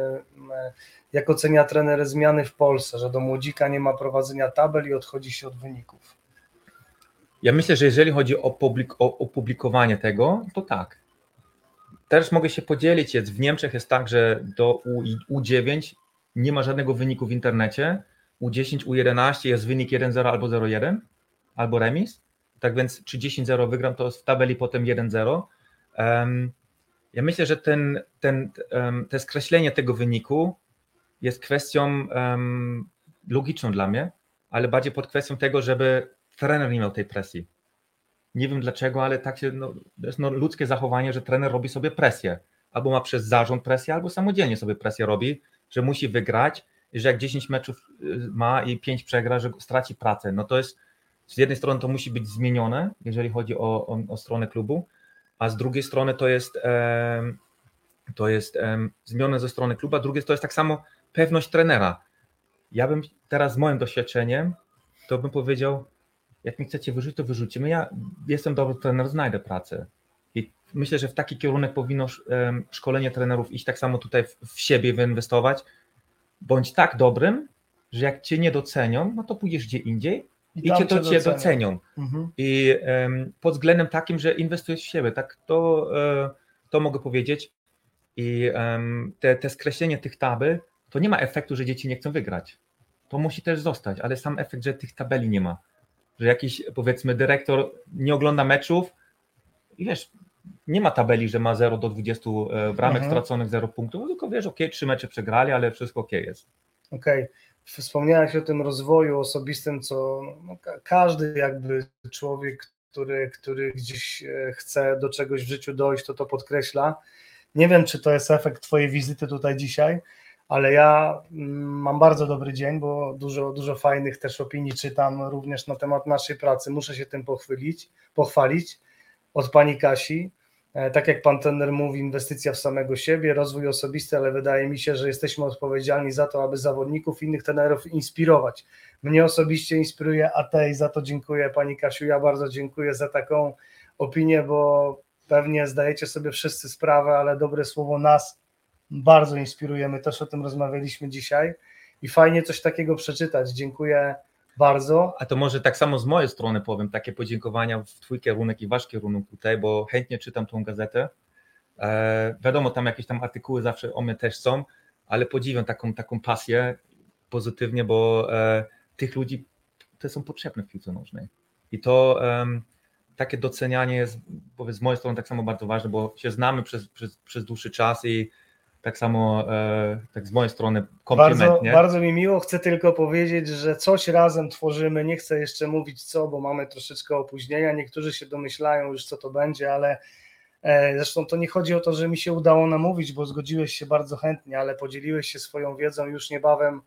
jak ocenia trener zmiany w Polsce, że do młodzika nie ma prowadzenia tabel i odchodzi się od wyników? Ja myślę, że jeżeli chodzi o opublikowanie tego, to tak. Też mogę się podzielić, w Niemczech jest tak, że do U9 nie ma żadnego wyniku w internecie, U10, U11 jest wynik 1-0 albo 0-1, albo remis. Tak więc czy 10-0 wygram, to jest w tabeli potem 1-0. Ja myślę, że to skreślenie tego wyniku jest kwestią logiczną dla mnie, ale bardziej pod kwestią tego, żeby trener nie miał tej presji. Nie wiem dlaczego, ale tak się, to jest ludzkie zachowanie, że trener robi sobie presję. Albo ma przez zarząd presję, albo samodzielnie sobie presję robi, że musi wygrać, że jak 10 meczów ma i 5 przegra, że straci pracę. No to jest z jednej strony to musi być zmienione, jeżeli chodzi o stronę klubu, a z drugiej strony to jest zmienione ze strony klubu, a drugie to jest tak samo pewność trenera. Ja bym teraz z moim doświadczeniem, to bym powiedział, jak mi chcecie wyrzucić, to wyrzucimy. Ja jestem dobry trener, znajdę pracę. I myślę, że w taki kierunek powinno szkolenie trenerów iść, tak samo tutaj w siebie wyinwestować. Bądź tak dobrym, że jak cię nie docenią, no to pójdziesz gdzie indziej, i cię docenią. Mhm. I pod względem takim, że inwestujesz w siebie, tak to mogę powiedzieć. I te skreślenie tych tabel, to nie ma efektu, że dzieci nie chcą wygrać. To musi też zostać, ale sam efekt, że tych tabeli nie ma. Że jakiś, powiedzmy, dyrektor nie ogląda meczów i wiesz, nie ma tabeli, że ma 0 do 20 bramek straconych, 0 punktów, tylko wiesz, okej, 3 mecze przegrali, ale wszystko okej jest. Okej. Wspomniałeś o tym rozwoju osobistym, co każdy jakby człowiek, który gdzieś chce do czegoś w życiu dojść, to podkreśla. Nie wiem, czy to jest efekt twojej wizyty tutaj dzisiaj, ale ja mam bardzo dobry dzień, bo dużo fajnych też opinii czytam również na temat naszej pracy. Muszę się tym pochwalić od pani Kasi. Tak jak pan trener mówi, inwestycja w samego siebie, rozwój osobisty, ale wydaje mi się, że jesteśmy odpowiedzialni za to, aby zawodników, innych trenerów inspirować. Mnie osobiście inspiruje AT i za to dziękuję pani Kasiu. Ja bardzo dziękuję za taką opinię, bo pewnie zdajecie sobie wszyscy sprawę, ale dobre słowo nas bardzo inspiruje. My też o tym rozmawialiśmy dzisiaj i fajnie coś takiego przeczytać. Dziękuję bardzo. A to może tak samo z mojej strony powiem, takie podziękowania w twój kierunek i wasz kierunek tutaj, bo chętnie czytam tą gazetę. Wiadomo, tam jakieś tam artykuły zawsze o mnie też są, ale podziwiam taką pasję pozytywnie, bo tych ludzi to są potrzebne w piłce nożnej. I to takie docenianie jest, powiedz, z mojej strony tak samo bardzo ważne, bo się znamy przez dłuższy czas i tak samo tak z mojej strony komplement. Bardzo mi miło, chcę tylko powiedzieć, że coś razem tworzymy, nie chcę jeszcze mówić co, bo mamy troszeczkę opóźnienia, niektórzy się domyślają już co to będzie, ale zresztą to nie chodzi o to, że mi się udało namówić, bo zgodziłeś się bardzo chętnie, ale podzieliłeś się swoją wiedzą, już niebawem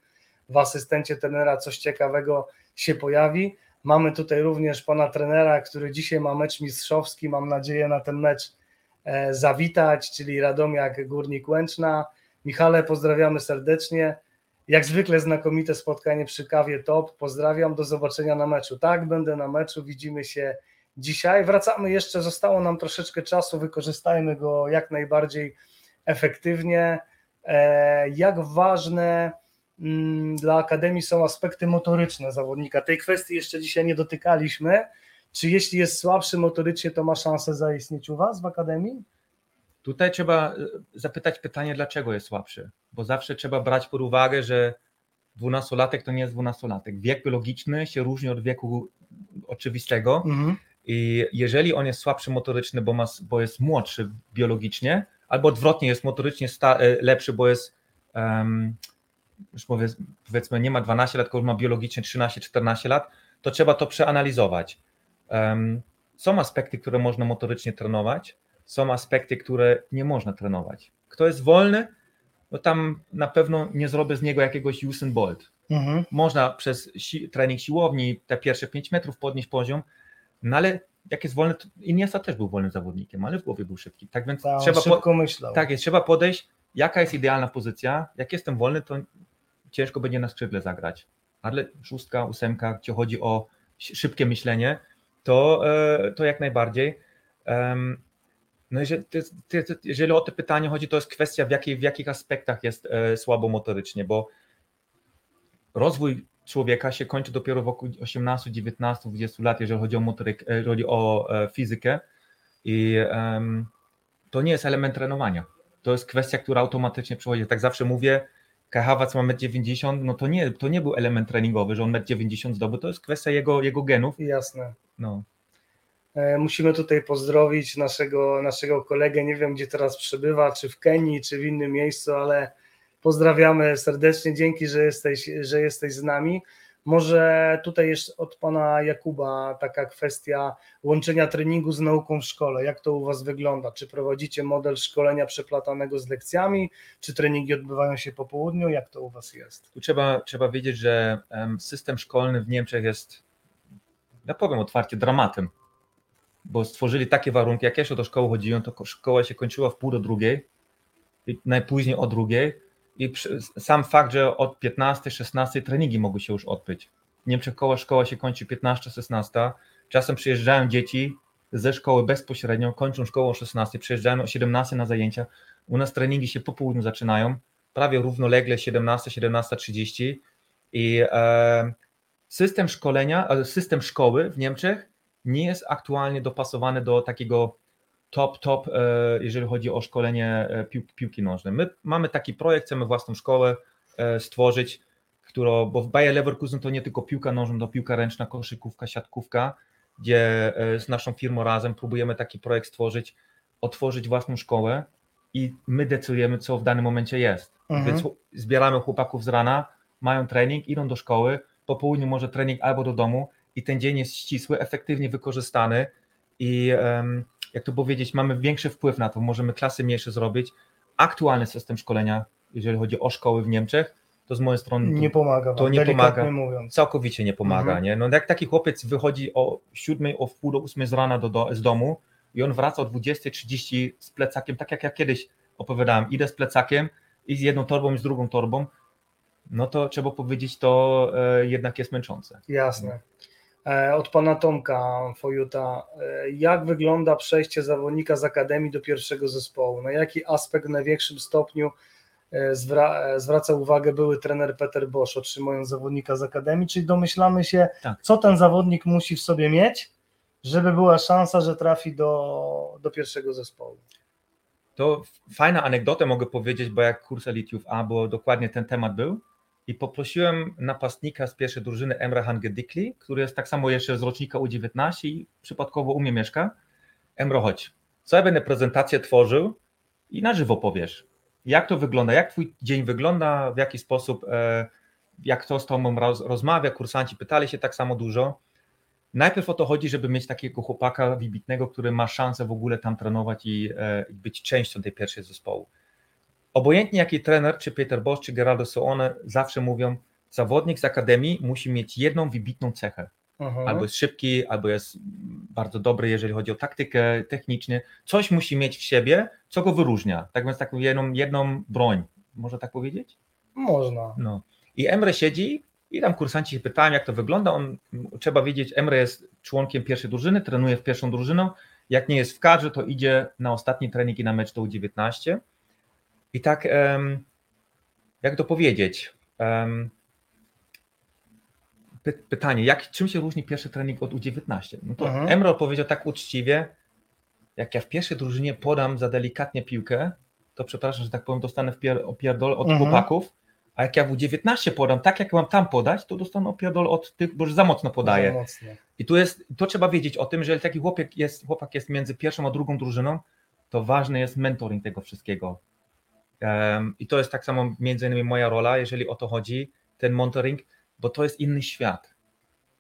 w Asystencie Trenera coś ciekawego się pojawi. Mamy tutaj również pana trenera, który dzisiaj ma mecz mistrzowski, mam nadzieję na ten mecz zawitać, czyli Radomiak Górnik Łęczna. Michale, pozdrawiamy serdecznie. Jak zwykle znakomite spotkanie przy kawie top. Pozdrawiam, do zobaczenia na meczu. Tak, będę na meczu, widzimy się dzisiaj. Wracamy jeszcze, zostało nam troszeczkę czasu, wykorzystajmy go jak najbardziej efektywnie. Jak ważne dla Akademii są aspekty motoryczne zawodnika. Tej kwestii jeszcze dzisiaj nie dotykaliśmy. Czy jeśli jest słabszy motorycznie, to ma szansę zaistnieć u was w Akademii? Tutaj trzeba zapytać pytanie, dlaczego jest słabszy, bo zawsze trzeba brać pod uwagę, że 12-latek to nie jest 12-latek. Wiek biologiczny się różni od wieku oczywistego i jeżeli on jest słabszy motoryczny, bo jest młodszy biologicznie, albo odwrotnie, jest motorycznie lepszy, bo jest, już powiedzmy nie ma 12 lat, tylko już ma biologicznie 13-14 lat, to trzeba to przeanalizować. Są aspekty, które można motorycznie trenować, są aspekty, które nie można trenować. Kto jest wolny, no tam na pewno nie zrobię z niego jakiegoś Usain Bolt. Można przez trening siłowni te pierwsze 5 metrów podnieść poziom, no ale jak jest wolny, Iniesta też był wolnym zawodnikiem, ale w głowie był szybki. Tak więc trzeba podejść, jaka jest idealna pozycja. Jak jestem wolny, to ciężko będzie na skrzydle zagrać. Ale 6, 8, gdzie chodzi o szybkie myślenie, to jak najbardziej. No jeżeli o to pytanie chodzi, to jest kwestia, w jakich aspektach jest słabo motorycznie, bo rozwój człowieka się kończy dopiero wokół 18, 19, 20 lat, jeżeli chodzi o motorykę, jeżeli chodzi o fizykę, i to nie jest element trenowania. To jest kwestia, która automatycznie przychodzi. Tak zawsze mówię, Kai Havertz ma 1,90 m, no to nie był element treningowy, że on 1,90 m zdobył, to jest kwestia jego genów. Jasne. No. Musimy tutaj pozdrowić naszego kolegę, nie wiem gdzie teraz przebywa, czy w Kenii, czy w innym miejscu, ale pozdrawiamy serdecznie, dzięki, że jesteś z nami. Może tutaj jest od pana Jakuba taka kwestia łączenia treningu z nauką w szkole. Jak to u was wygląda? Czy prowadzicie model szkolenia przeplatanego z lekcjami? Czy treningi odbywają się po południu? Jak to u was jest? Tu trzeba wiedzieć, że system szkolny w Niemczech jest, ja powiem otwarcie, dramatem, bo stworzyli takie warunki, jak ja się do szkoły chodziłem, to szkoła się kończyła 13:30, najpóźniej o 14:00, i sam fakt, że od 15-16 treningi mogły się już odbyć. W Niemczech szkoła się kończy 15-16, czasem przyjeżdżają dzieci ze szkoły bezpośrednio, kończą szkołę o 16, przyjeżdżają o 17 na zajęcia, u nas treningi się po południu zaczynają, prawie równolegle 17-17:30, i system szkoły w Niemczech nie jest aktualnie dopasowany do takiego top, jeżeli chodzi o szkolenie piłki nożnej. My mamy taki projekt, chcemy własną szkołę stworzyć, bo w Bayer Leverkusen to nie tylko piłka nożna, to piłka ręczna, koszykówka, siatkówka, gdzie z naszą firmą razem próbujemy taki projekt stworzyć, otworzyć własną szkołę i my decydujemy, co w danym momencie jest. Więc zbieramy chłopaków z rana, mają trening, idą do szkoły, po południu może trening albo do domu, i ten dzień jest ścisły, efektywnie wykorzystany, i jak to powiedzieć, mamy większy wpływ na to, możemy klasy mniejsze zrobić. Aktualny system szkolenia, jeżeli chodzi o szkoły w Niemczech, to z mojej strony nie pomaga, to nie pomaga, mówiąc. Całkowicie nie pomaga. Nie? No, jak taki chłopiec wychodzi o 7, o 7:30 z rana z domu i on wraca o 20:30 z plecakiem, tak jak ja kiedyś opowiadałem, idę z plecakiem i z jedną torbą i z drugą torbą, no to trzeba powiedzieć, to jednak jest męczące. Jasne. Od pana Tomka Fojuta, jak wygląda przejście zawodnika z akademii do pierwszego zespołu? Na jaki aspekt w największym stopniu zwraca uwagę były trener Peter Bosz, otrzymując zawodnika z akademii? Czyli domyślamy się, co ten zawodnik musi w sobie mieć, żeby była szansa, że trafi do pierwszego zespołu. To fajna anegdotę mogę powiedzieć, bo jak kurs Elite Youth A, bo dokładnie ten temat był, i poprosiłem napastnika z pierwszej drużyny Emrehan Gedikli, który jest tak samo jeszcze z rocznika U19 i przypadkowo u mnie mieszka. Emro, chodź, co ja będę prezentację tworzył i na żywo powiesz, jak to wygląda, jak twój dzień wygląda, w jaki sposób, jak to z tobą rozmawia, kursanci pytali się tak samo dużo. Najpierw o to chodzi, żeby mieć takiego chłopaka wybitnego, który ma szansę w ogóle tam trenować i być częścią tej pierwszej zespołu. Obojętnie jaki trener, czy Peter Bosz, czy Gerard Seoane, zawsze mówią, zawodnik z akademii musi mieć jedną wybitną cechę. Aha. Albo jest szybki, albo jest bardzo dobry, jeżeli chodzi o taktykę, technicznie. Coś musi mieć w siebie, co go wyróżnia. Tak więc taką jedną broń. Można tak powiedzieć? Można. No. I Emre siedzi i tam kursanci się pytają, jak to wygląda. Trzeba wiedzieć, Emre jest członkiem pierwszej drużyny, trenuje w pierwszą drużyną. Jak nie jest w kadrze, to idzie na ostatni trening i na mecz do U19. I tak, jak to powiedzieć? Pytanie, czym się różni pierwszy trening od U19? No to Emre powiedział tak uczciwie, jak ja w pierwszej drużynie podam za delikatnie piłkę, to przepraszam, że tak powiem, dostanę opierdol od chłopaków, a jak ja w U19 podam, tak jak mam tam podać, to dostanę opierdol od tych, bo już za mocno podaję. Za mocno. I tu jest, to trzeba wiedzieć o tym, że taki chłopak jest między pierwszą a drugą drużyną, to ważny jest mentoring tego wszystkiego. I to jest tak samo między innymi moja rola, jeżeli o to chodzi, ten mentoring, bo to jest inny świat.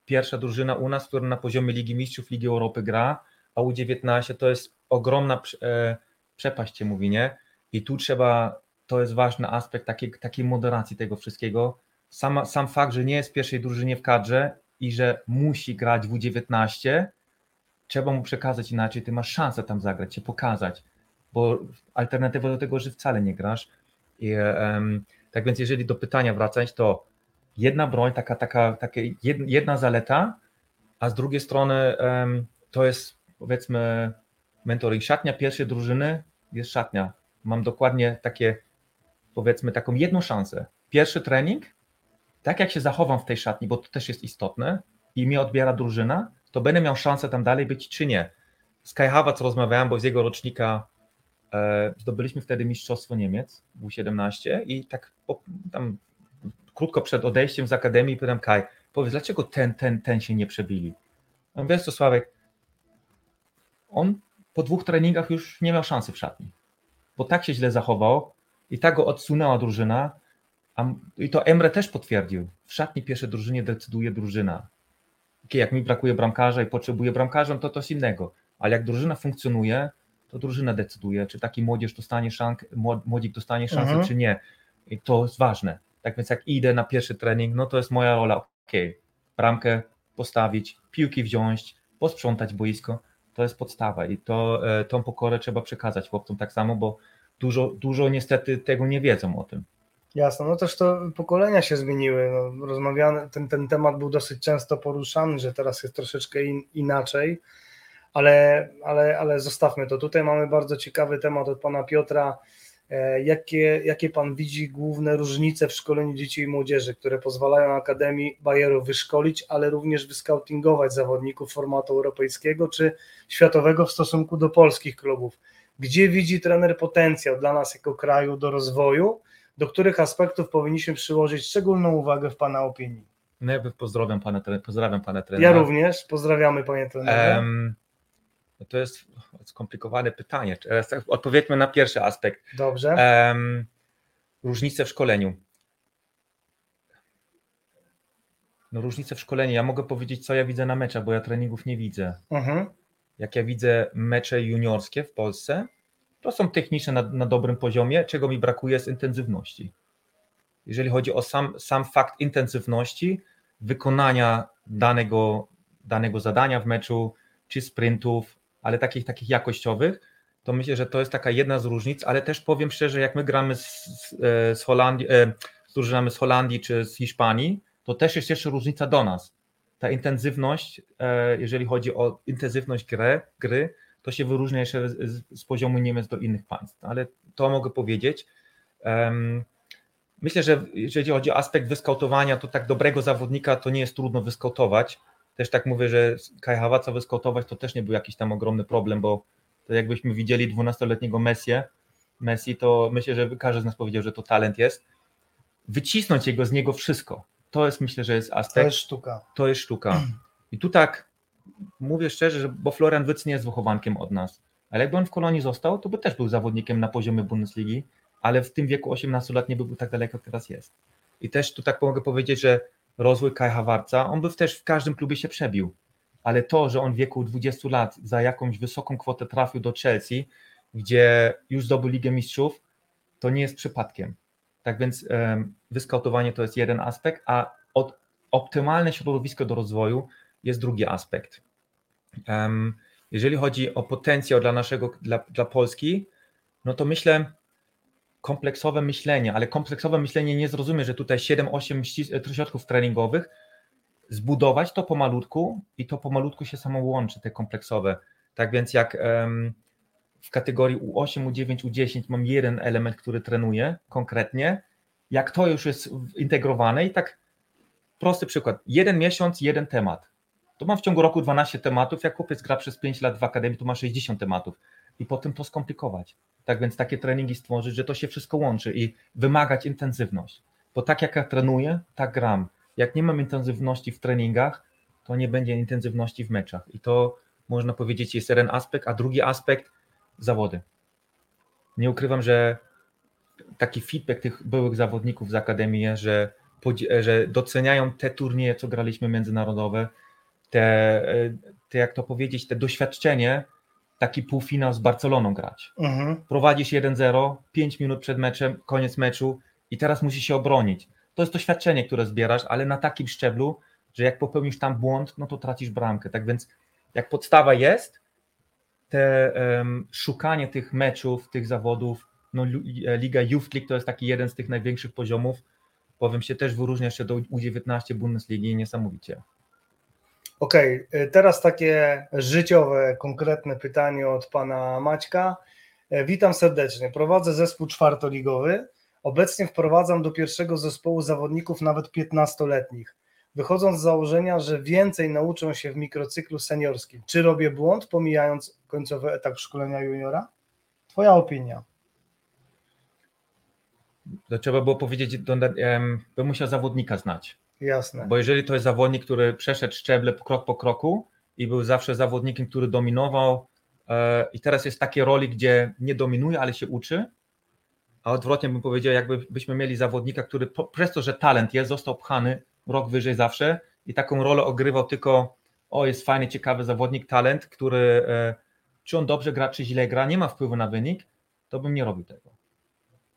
Pierwsza drużyna u nas, która na poziomie Ligi Mistrzów, Ligi Europy gra, a U19 to jest ogromna przepaść się mówi, nie? I tu trzeba, to jest ważny aspekt takiej moderacji tego wszystkiego. Sam fakt, że nie jest w pierwszej drużynie w kadrze i że musi grać w U19, trzeba mu przekazać inaczej, ty masz szansę tam zagrać, się pokazać, bo alternatywa do tego, że wcale nie grasz. I, tak więc jeżeli do pytania wracać, to jedna broń, taka jedna zaleta, a z drugiej strony to jest, powiedzmy, mentoring. Szatnia pierwszej drużyny jest szatnia. Mam dokładnie takie, powiedzmy, taką jedną szansę. Pierwszy trening, tak jak się zachowam w tej szatni, bo to też jest istotne i mnie odbiera drużyna, to będę miał szansę tam dalej być czy nie. Z Kai Havertz rozmawiałem, bo z jego rocznika zdobyliśmy wtedy Mistrzostwo Niemiec w U17 i tak tam krótko przed odejściem z akademii pytam Kaj, powiedz, dlaczego ten się nie przebili? On mówi, wiesz co, Sławek, on po 2 treningach już nie miał szansy w szatni, bo tak się źle zachował i tak go odsunęła drużyna. I to Emre też potwierdził. W szatni pierwszej drużynie decyduje drużyna. Jak mi brakuje bramkarza i potrzebuję bramkarza, to coś innego. Ale jak drużyna funkcjonuje, to drużyna decyduje, czy taki młodzik dostanie szansę, czy nie. I to jest ważne. Tak więc jak idę na pierwszy trening, no to jest moja rola. Okej, bramkę postawić, piłki wziąć, posprzątać boisko. To jest podstawa i tą pokorę trzeba przekazać chłopcom tak samo, bo dużo niestety tego nie wiedzą o tym. Jasne, no też to pokolenia się zmieniły. No, rozmawiany, ten temat był dosyć często poruszany, że teraz jest troszeczkę inaczej, ale zostawmy to. Tutaj mamy bardzo ciekawy temat od pana Piotra. Jakie pan widzi główne różnice w szkoleniu dzieci i młodzieży, które pozwalają Akademii Bayeru wyszkolić, ale również wyskautingować zawodników formatu europejskiego czy światowego w stosunku do polskich klubów? Gdzie widzi trener potencjał dla nas jako kraju do rozwoju? Do których aspektów powinniśmy przyłożyć szczególną uwagę w pana opinii? No ja pozdrawiam pana trenera. Ja również, pozdrawiamy panie trenerze. To jest skomplikowane pytanie. Odpowiedzmy na pierwszy aspekt. Dobrze. Różnice w szkoleniu. No różnice w szkoleniu. Ja mogę powiedzieć, co ja widzę na meczach, bo ja treningów nie widzę. Jak ja widzę mecze juniorskie w Polsce, to są techniczne na dobrym poziomie. Czego mi brakuje jest intensywności. Jeżeli chodzi o sam fakt intensywności, wykonania danego zadania w meczu, czy sprintów, ale takich jakościowych, to myślę, że to jest taka jedna z różnic, ale też powiem szczerze, jak my gramy z drużynami z Holandii czy z Hiszpanii, to też jest jeszcze różnica do nas. Ta intensywność, jeżeli chodzi o intensywność gry, to się wyróżnia jeszcze z poziomu Niemiec do innych państw, ale to mogę powiedzieć. Myślę, że jeżeli chodzi o aspekt wyskautowania, to tak dobrego zawodnika to nie jest trudno wyskautować. Też tak mówię, że Kai Havertza wyskautować to też nie był jakiś tam ogromny problem, bo to jakbyśmy widzieli 12-letniego Messi, to myślę, że każdy z nas powiedział, że to talent jest. Wycisnąć z niego wszystko. To jest, myślę, że jest aspekt. To jest sztuka. I tu tak mówię szczerze, bo Florian Wirtz nie jest wychowankiem od nas, ale jakby on w Kolonii został, to by też był zawodnikiem na poziomie Bundesligi, ale w tym wieku 18 lat nie byłby tak daleko, jak teraz jest. I też tu tak mogę powiedzieć, że rozwój Kai Havertza, on by też w każdym klubie się przebił, ale to, że on w wieku 20 lat za jakąś wysoką kwotę trafił do Chelsea, gdzie już zdobył Ligę Mistrzów, to nie jest przypadkiem. Tak więc wyskautowanie to jest jeden aspekt, a optymalne środowisko do rozwoju jest drugi aspekt. Jeżeli chodzi o potencjał dla Polski, no to myślę kompleksowe myślenie, ale kompleksowe myślenie nie zrozumie, że tutaj 7-8 środków treningowych zbudować to pomalutku i to pomalutku się samo łączy, te kompleksowe. Tak więc jak w kategorii U8, U9, U10 mam jeden element, który trenuję konkretnie, jak to już jest integrowane i tak prosty przykład, jeden miesiąc, jeden temat. To mam w ciągu roku 12 tematów, jak chłopiec gra przez 5 lat w akademii, to ma 60 tematów i potem to skomplikować. Tak więc takie treningi stworzyć, że to się wszystko łączy i wymagać intensywność. Bo tak jak ja trenuję, tak gram. Jak nie mam intensywności w treningach, to nie będzie intensywności w meczach. I to można powiedzieć jest jeden aspekt, a drugi aspekt zawody. Nie ukrywam, że taki feedback tych byłych zawodników z akademii, że doceniają te turnieje, co graliśmy międzynarodowe, te jak to powiedzieć, te doświadczenie, taki półfinał z Barceloną grać. Prowadzisz 1-0, 5 minut przed meczem, koniec meczu i teraz musisz się obronić. To jest doświadczenie, które zbierasz, ale na takim szczeblu, że jak popełnisz tam błąd, no to tracisz bramkę. Tak więc jak podstawa jest, szukanie tych meczów, tych zawodów, no Liga Youth League to jest taki jeden z tych największych poziomów, powiem się też wyróżnia się do U19 Bundesligi niesamowicie. Okej, teraz takie życiowe, konkretne pytanie od pana Maćka. Witam serdecznie, prowadzę zespół czwartoligowy. Obecnie wprowadzam do pierwszego zespołu zawodników nawet 15-letnich. Wychodząc z założenia, że więcej nauczą się w mikrocyklu seniorskim. Czy robię błąd, pomijając końcowy etap szkolenia juniora? Twoja opinia. To trzeba było powiedzieć, bym musiał zawodnika znać. Jasne. Bo jeżeli to jest zawodnik, który przeszedł szczeble krok po kroku i był zawsze zawodnikiem, który dominował i teraz jest w takiej roli, gdzie nie dominuje, ale się uczy, a odwrotnie bym powiedział, jakbyśmy mieli zawodnika, który przez to, że talent jest, został pchany rok wyżej zawsze i taką rolę ogrywał tylko jest fajny, ciekawy zawodnik, talent, który czy on dobrze gra, czy źle gra, nie ma wpływu na wynik, to bym nie robił tego.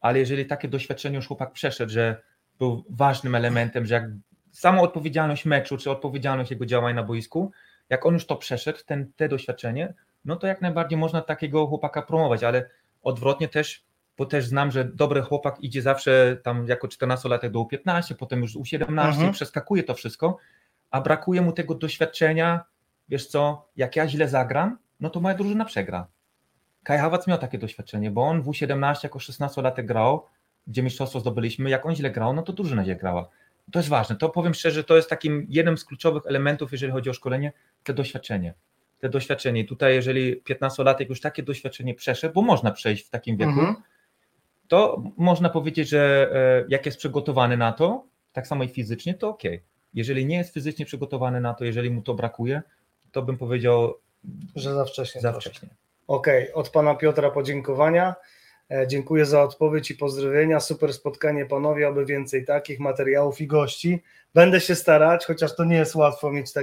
Ale jeżeli takie doświadczenie już chłopak przeszedł, że był ważnym elementem, że jak sama odpowiedzialność meczu, czy odpowiedzialność jego działań na boisku, jak on już to przeszedł, te doświadczenie, no to jak najbardziej można takiego chłopaka promować, ale odwrotnie też, bo też znam, że dobry chłopak idzie zawsze tam jako 14-latek do U15, potem już U17, przeskakuje to wszystko, a brakuje mu tego doświadczenia, wiesz co, jak ja źle zagram, no to moja drużyna przegra. Kai Havertz miał takie doświadczenie, bo on w U17 jako 16-latek grał, gdzie mistrzostwo zdobyliśmy, jak on źle grał, no to drużyna źle grała. To jest ważne, to powiem szczerze, to jest takim jednym z kluczowych elementów, jeżeli chodzi o szkolenie, te doświadczenie. I tutaj jeżeli 15-latek już takie doświadczenie przeszedł, bo można przejść w takim wieku, to można powiedzieć, że jak jest przygotowany na to, tak samo i fizycznie, to okej. Jeżeli nie jest fizycznie przygotowany na to, jeżeli mu to brakuje, to bym powiedział, że za wcześnie. Okej, od pana Piotra podziękowania. Dziękuję za odpowiedź i pozdrowienia. Super spotkanie panowie, aby więcej takich materiałów i gości. Będę się starać, chociaż to nie jest łatwo mieć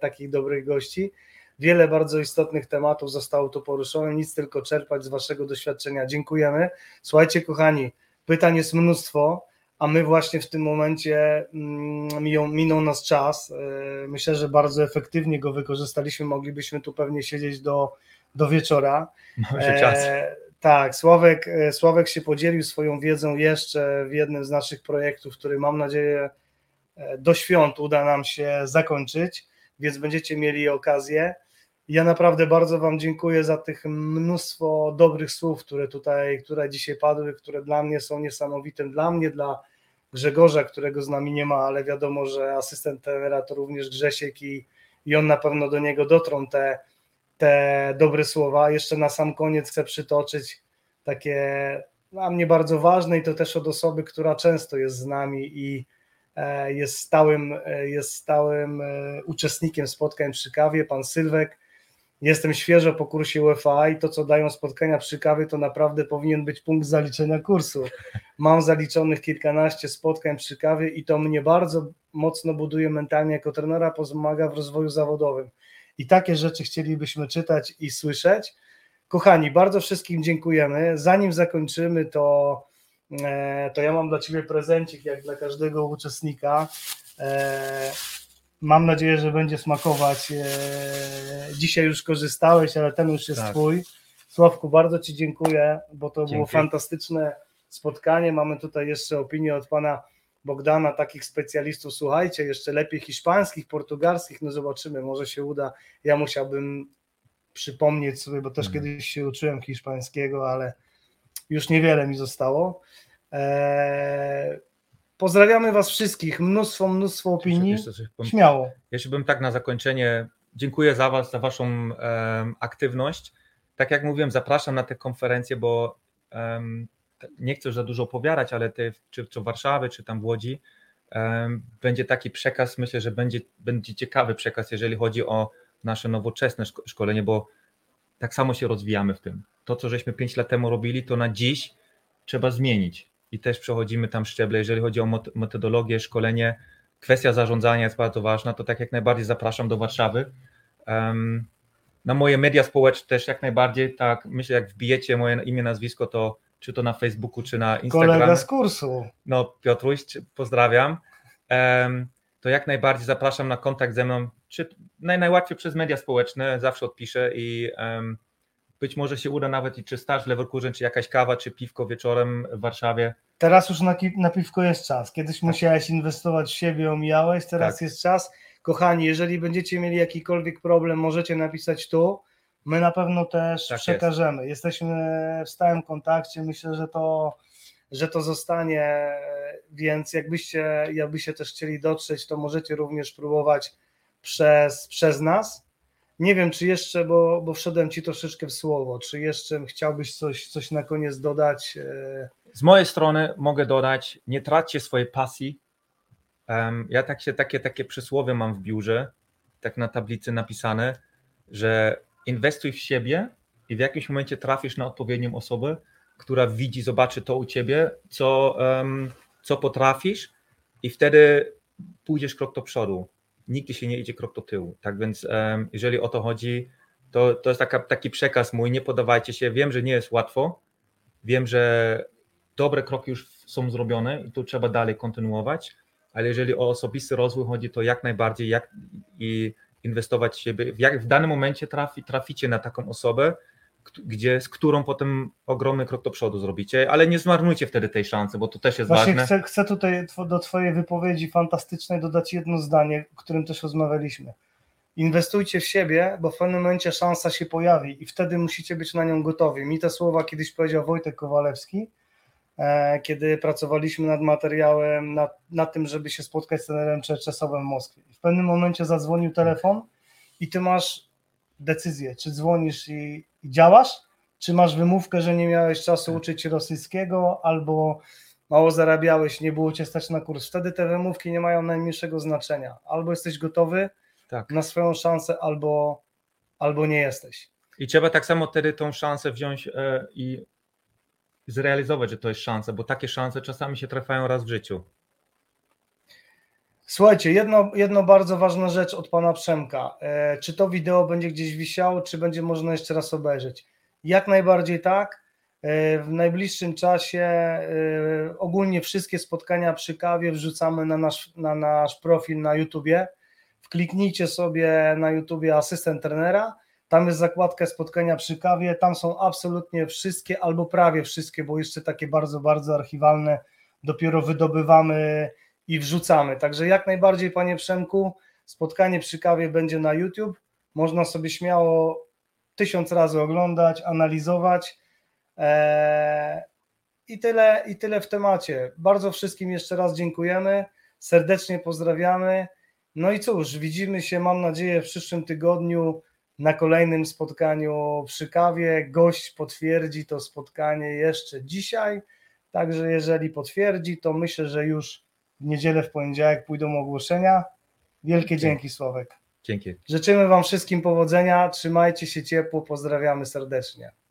takich dobrych gości. Wiele bardzo istotnych tematów zostało tu poruszone, nic tylko czerpać z waszego doświadczenia. Dziękujemy. Słuchajcie kochani, pytań jest mnóstwo, a my właśnie w tym momencie minął nas czas. Myślę, że bardzo efektywnie go wykorzystaliśmy, moglibyśmy tu pewnie siedzieć do wieczora. Mamy czas. Tak, Sławek się podzielił swoją wiedzą jeszcze w jednym z naszych projektów, który mam nadzieję do świąt uda nam się zakończyć, więc będziecie mieli okazję. Ja naprawdę bardzo wam dziękuję za tych mnóstwo dobrych słów, które dzisiaj padły, które dla mnie są niesamowite. Dla mnie, dla Grzegorza, którego z nami nie ma, ale wiadomo, że asystent trenera to również Grzesiek i on na pewno do niego dotrą te dobre słowa. Jeszcze na sam koniec chcę przytoczyć takie dla mnie bardzo ważne i to też od osoby, która często jest z nami i jest stałym uczestnikiem spotkań przy kawie, pan Sylwek. Jestem świeżo po kursie UEFA i to, co dają spotkania przy kawie, to naprawdę powinien być punkt zaliczenia kursu. Mam zaliczonych kilkanaście spotkań przy kawie i to mnie bardzo mocno buduje mentalnie jako trenera, pomaga w rozwoju zawodowym. I takie rzeczy chcielibyśmy czytać i słyszeć. Kochani, bardzo wszystkim dziękujemy. Zanim zakończymy, to to ja mam dla Ciebie prezencik, jak dla każdego uczestnika. Mam nadzieję, że będzie smakować. Dzisiaj już korzystałeś, ale ten już jest tak. Twój. Sławku, bardzo Ci dziękuję, bo to było fantastyczne spotkanie. Mamy tutaj jeszcze opinię od Pana Bogdana, takich specjalistów, słuchajcie, jeszcze lepiej hiszpańskich, portugalskich, no zobaczymy, może się uda. Ja musiałbym przypomnieć sobie, bo też kiedyś się uczyłem hiszpańskiego, ale już niewiele mi zostało. Pozdrawiamy Was wszystkich, mnóstwo opinii, śmiało. Ja się bym tak na zakończenie, dziękuję za Was, za Waszą aktywność. Tak jak mówiłem, zapraszam na te konferencje, bo nie chcę za dużo opowiadać, ale czy Warszawy, czy tam w Łodzi będzie taki przekaz, myślę, że będzie ciekawy przekaz, jeżeli chodzi o nasze nowoczesne szkolenie, bo tak samo się rozwijamy w tym. To, co żeśmy 5 lat temu robili, to na dziś trzeba zmienić i też przechodzimy tam szczeble, jeżeli chodzi o metodologię, szkolenie, kwestia zarządzania jest bardzo ważna, to tak jak najbardziej zapraszam do Warszawy. Na moje media społeczne też jak najbardziej, tak myślę, jak wbijecie moje imię, nazwisko, to czy to na Facebooku, czy na Instagramie. Kolega z kursu. No Piotruś, pozdrawiam. To jak najbardziej zapraszam na kontakt ze mną, czy najłatwiej przez media społeczne, zawsze odpiszę i być może się uda nawet i czy staż w Leverkusen, czy jakaś kawa, czy piwko wieczorem w Warszawie. Teraz już na piwko jest czas. Kiedyś musiałeś inwestować w siebie, omijałeś, teraz jest czas. Kochani, jeżeli będziecie mieli jakikolwiek problem, możecie napisać tu. My na pewno też przekażemy. Jesteśmy w stałym kontakcie. Myślę, że to zostanie, więc jakbyście też chcieli dotrzeć, to możecie również próbować przez nas. Nie wiem, czy jeszcze, bo wszedłem Ci troszeczkę w słowo, czy jeszcze chciałbyś coś na koniec dodać? Z mojej strony mogę dodać, nie traćcie swojej pasji. Ja takie przysłowie mam w biurze, tak na tablicy napisane, że inwestuj w siebie i w jakimś momencie trafisz na odpowiednią osobę, która widzi, zobaczy to u ciebie, co potrafisz i wtedy pójdziesz krok do przodu. Nigdy się nie idzie krok do tyłu. Tak więc jeżeli o to chodzi, to jest taki przekaz mój, nie podawajcie się. Wiem, że nie jest łatwo. Wiem, że dobre kroki już są zrobione i tu trzeba dalej kontynuować, ale jeżeli o osobisty rozwój chodzi, to jak najbardziej i inwestować w siebie. Jak w danym momencie traficie na taką osobę, z którą potem ogromny krok do przodu zrobicie, ale nie zmarnujcie wtedy tej szansy, bo to też jest ważne. Chcę tutaj do Twojej wypowiedzi fantastycznej dodać jedno zdanie, o którym też rozmawialiśmy. Inwestujcie w siebie, bo w pewnym momencie szansa się pojawi i wtedy musicie być na nią gotowi. Mi te słowa kiedyś powiedział Wojtek Kowalewski, kiedy pracowaliśmy nad materiałem, nad tym, żeby się spotkać z trenerem Czerczesowem w Moskwie. W pewnym momencie zadzwonił telefon i ty masz decyzję, czy dzwonisz i działasz, czy masz wymówkę, że nie miałeś czasu uczyć się rosyjskiego albo mało zarabiałeś, nie było cię stać na kurs. Wtedy te wymówki nie mają najmniejszego znaczenia. Albo jesteś gotowy na swoją szansę, albo nie jesteś. I trzeba tak samo wtedy tą szansę wziąć i zrealizować, że to jest szansa, bo takie szanse czasami się trafiają raz w życiu. Słuchajcie, jedno bardzo ważna rzecz od Pana Przemka. Czy to wideo będzie gdzieś wisiało, czy będzie można jeszcze raz obejrzeć? Jak najbardziej tak. W najbliższym czasie ogólnie wszystkie spotkania przy kawie wrzucamy na nasz profil na YouTubie. Wkliknijcie sobie na YouTubie Asystent Trenera. Tam jest zakładka spotkania przy kawie, tam są absolutnie wszystkie albo prawie wszystkie, bo jeszcze takie bardzo, bardzo archiwalne dopiero wydobywamy i wrzucamy. Także jak najbardziej, Panie Przemku, spotkanie przy kawie będzie na YouTube. Można sobie śmiało 1000 razy oglądać, analizować. I tyle w temacie. Bardzo wszystkim jeszcze raz dziękujemy, serdecznie pozdrawiamy. No i cóż, widzimy się, mam nadzieję, w przyszłym tygodniu na kolejnym spotkaniu przy kawie. Gość potwierdzi to spotkanie jeszcze dzisiaj, także jeżeli potwierdzi, to myślę, że już w niedzielę, w poniedziałek pójdą ogłoszenia. Wielkie dzięki, Sławek. Dzięki. Życzymy Wam wszystkim powodzenia, trzymajcie się ciepło, pozdrawiamy serdecznie.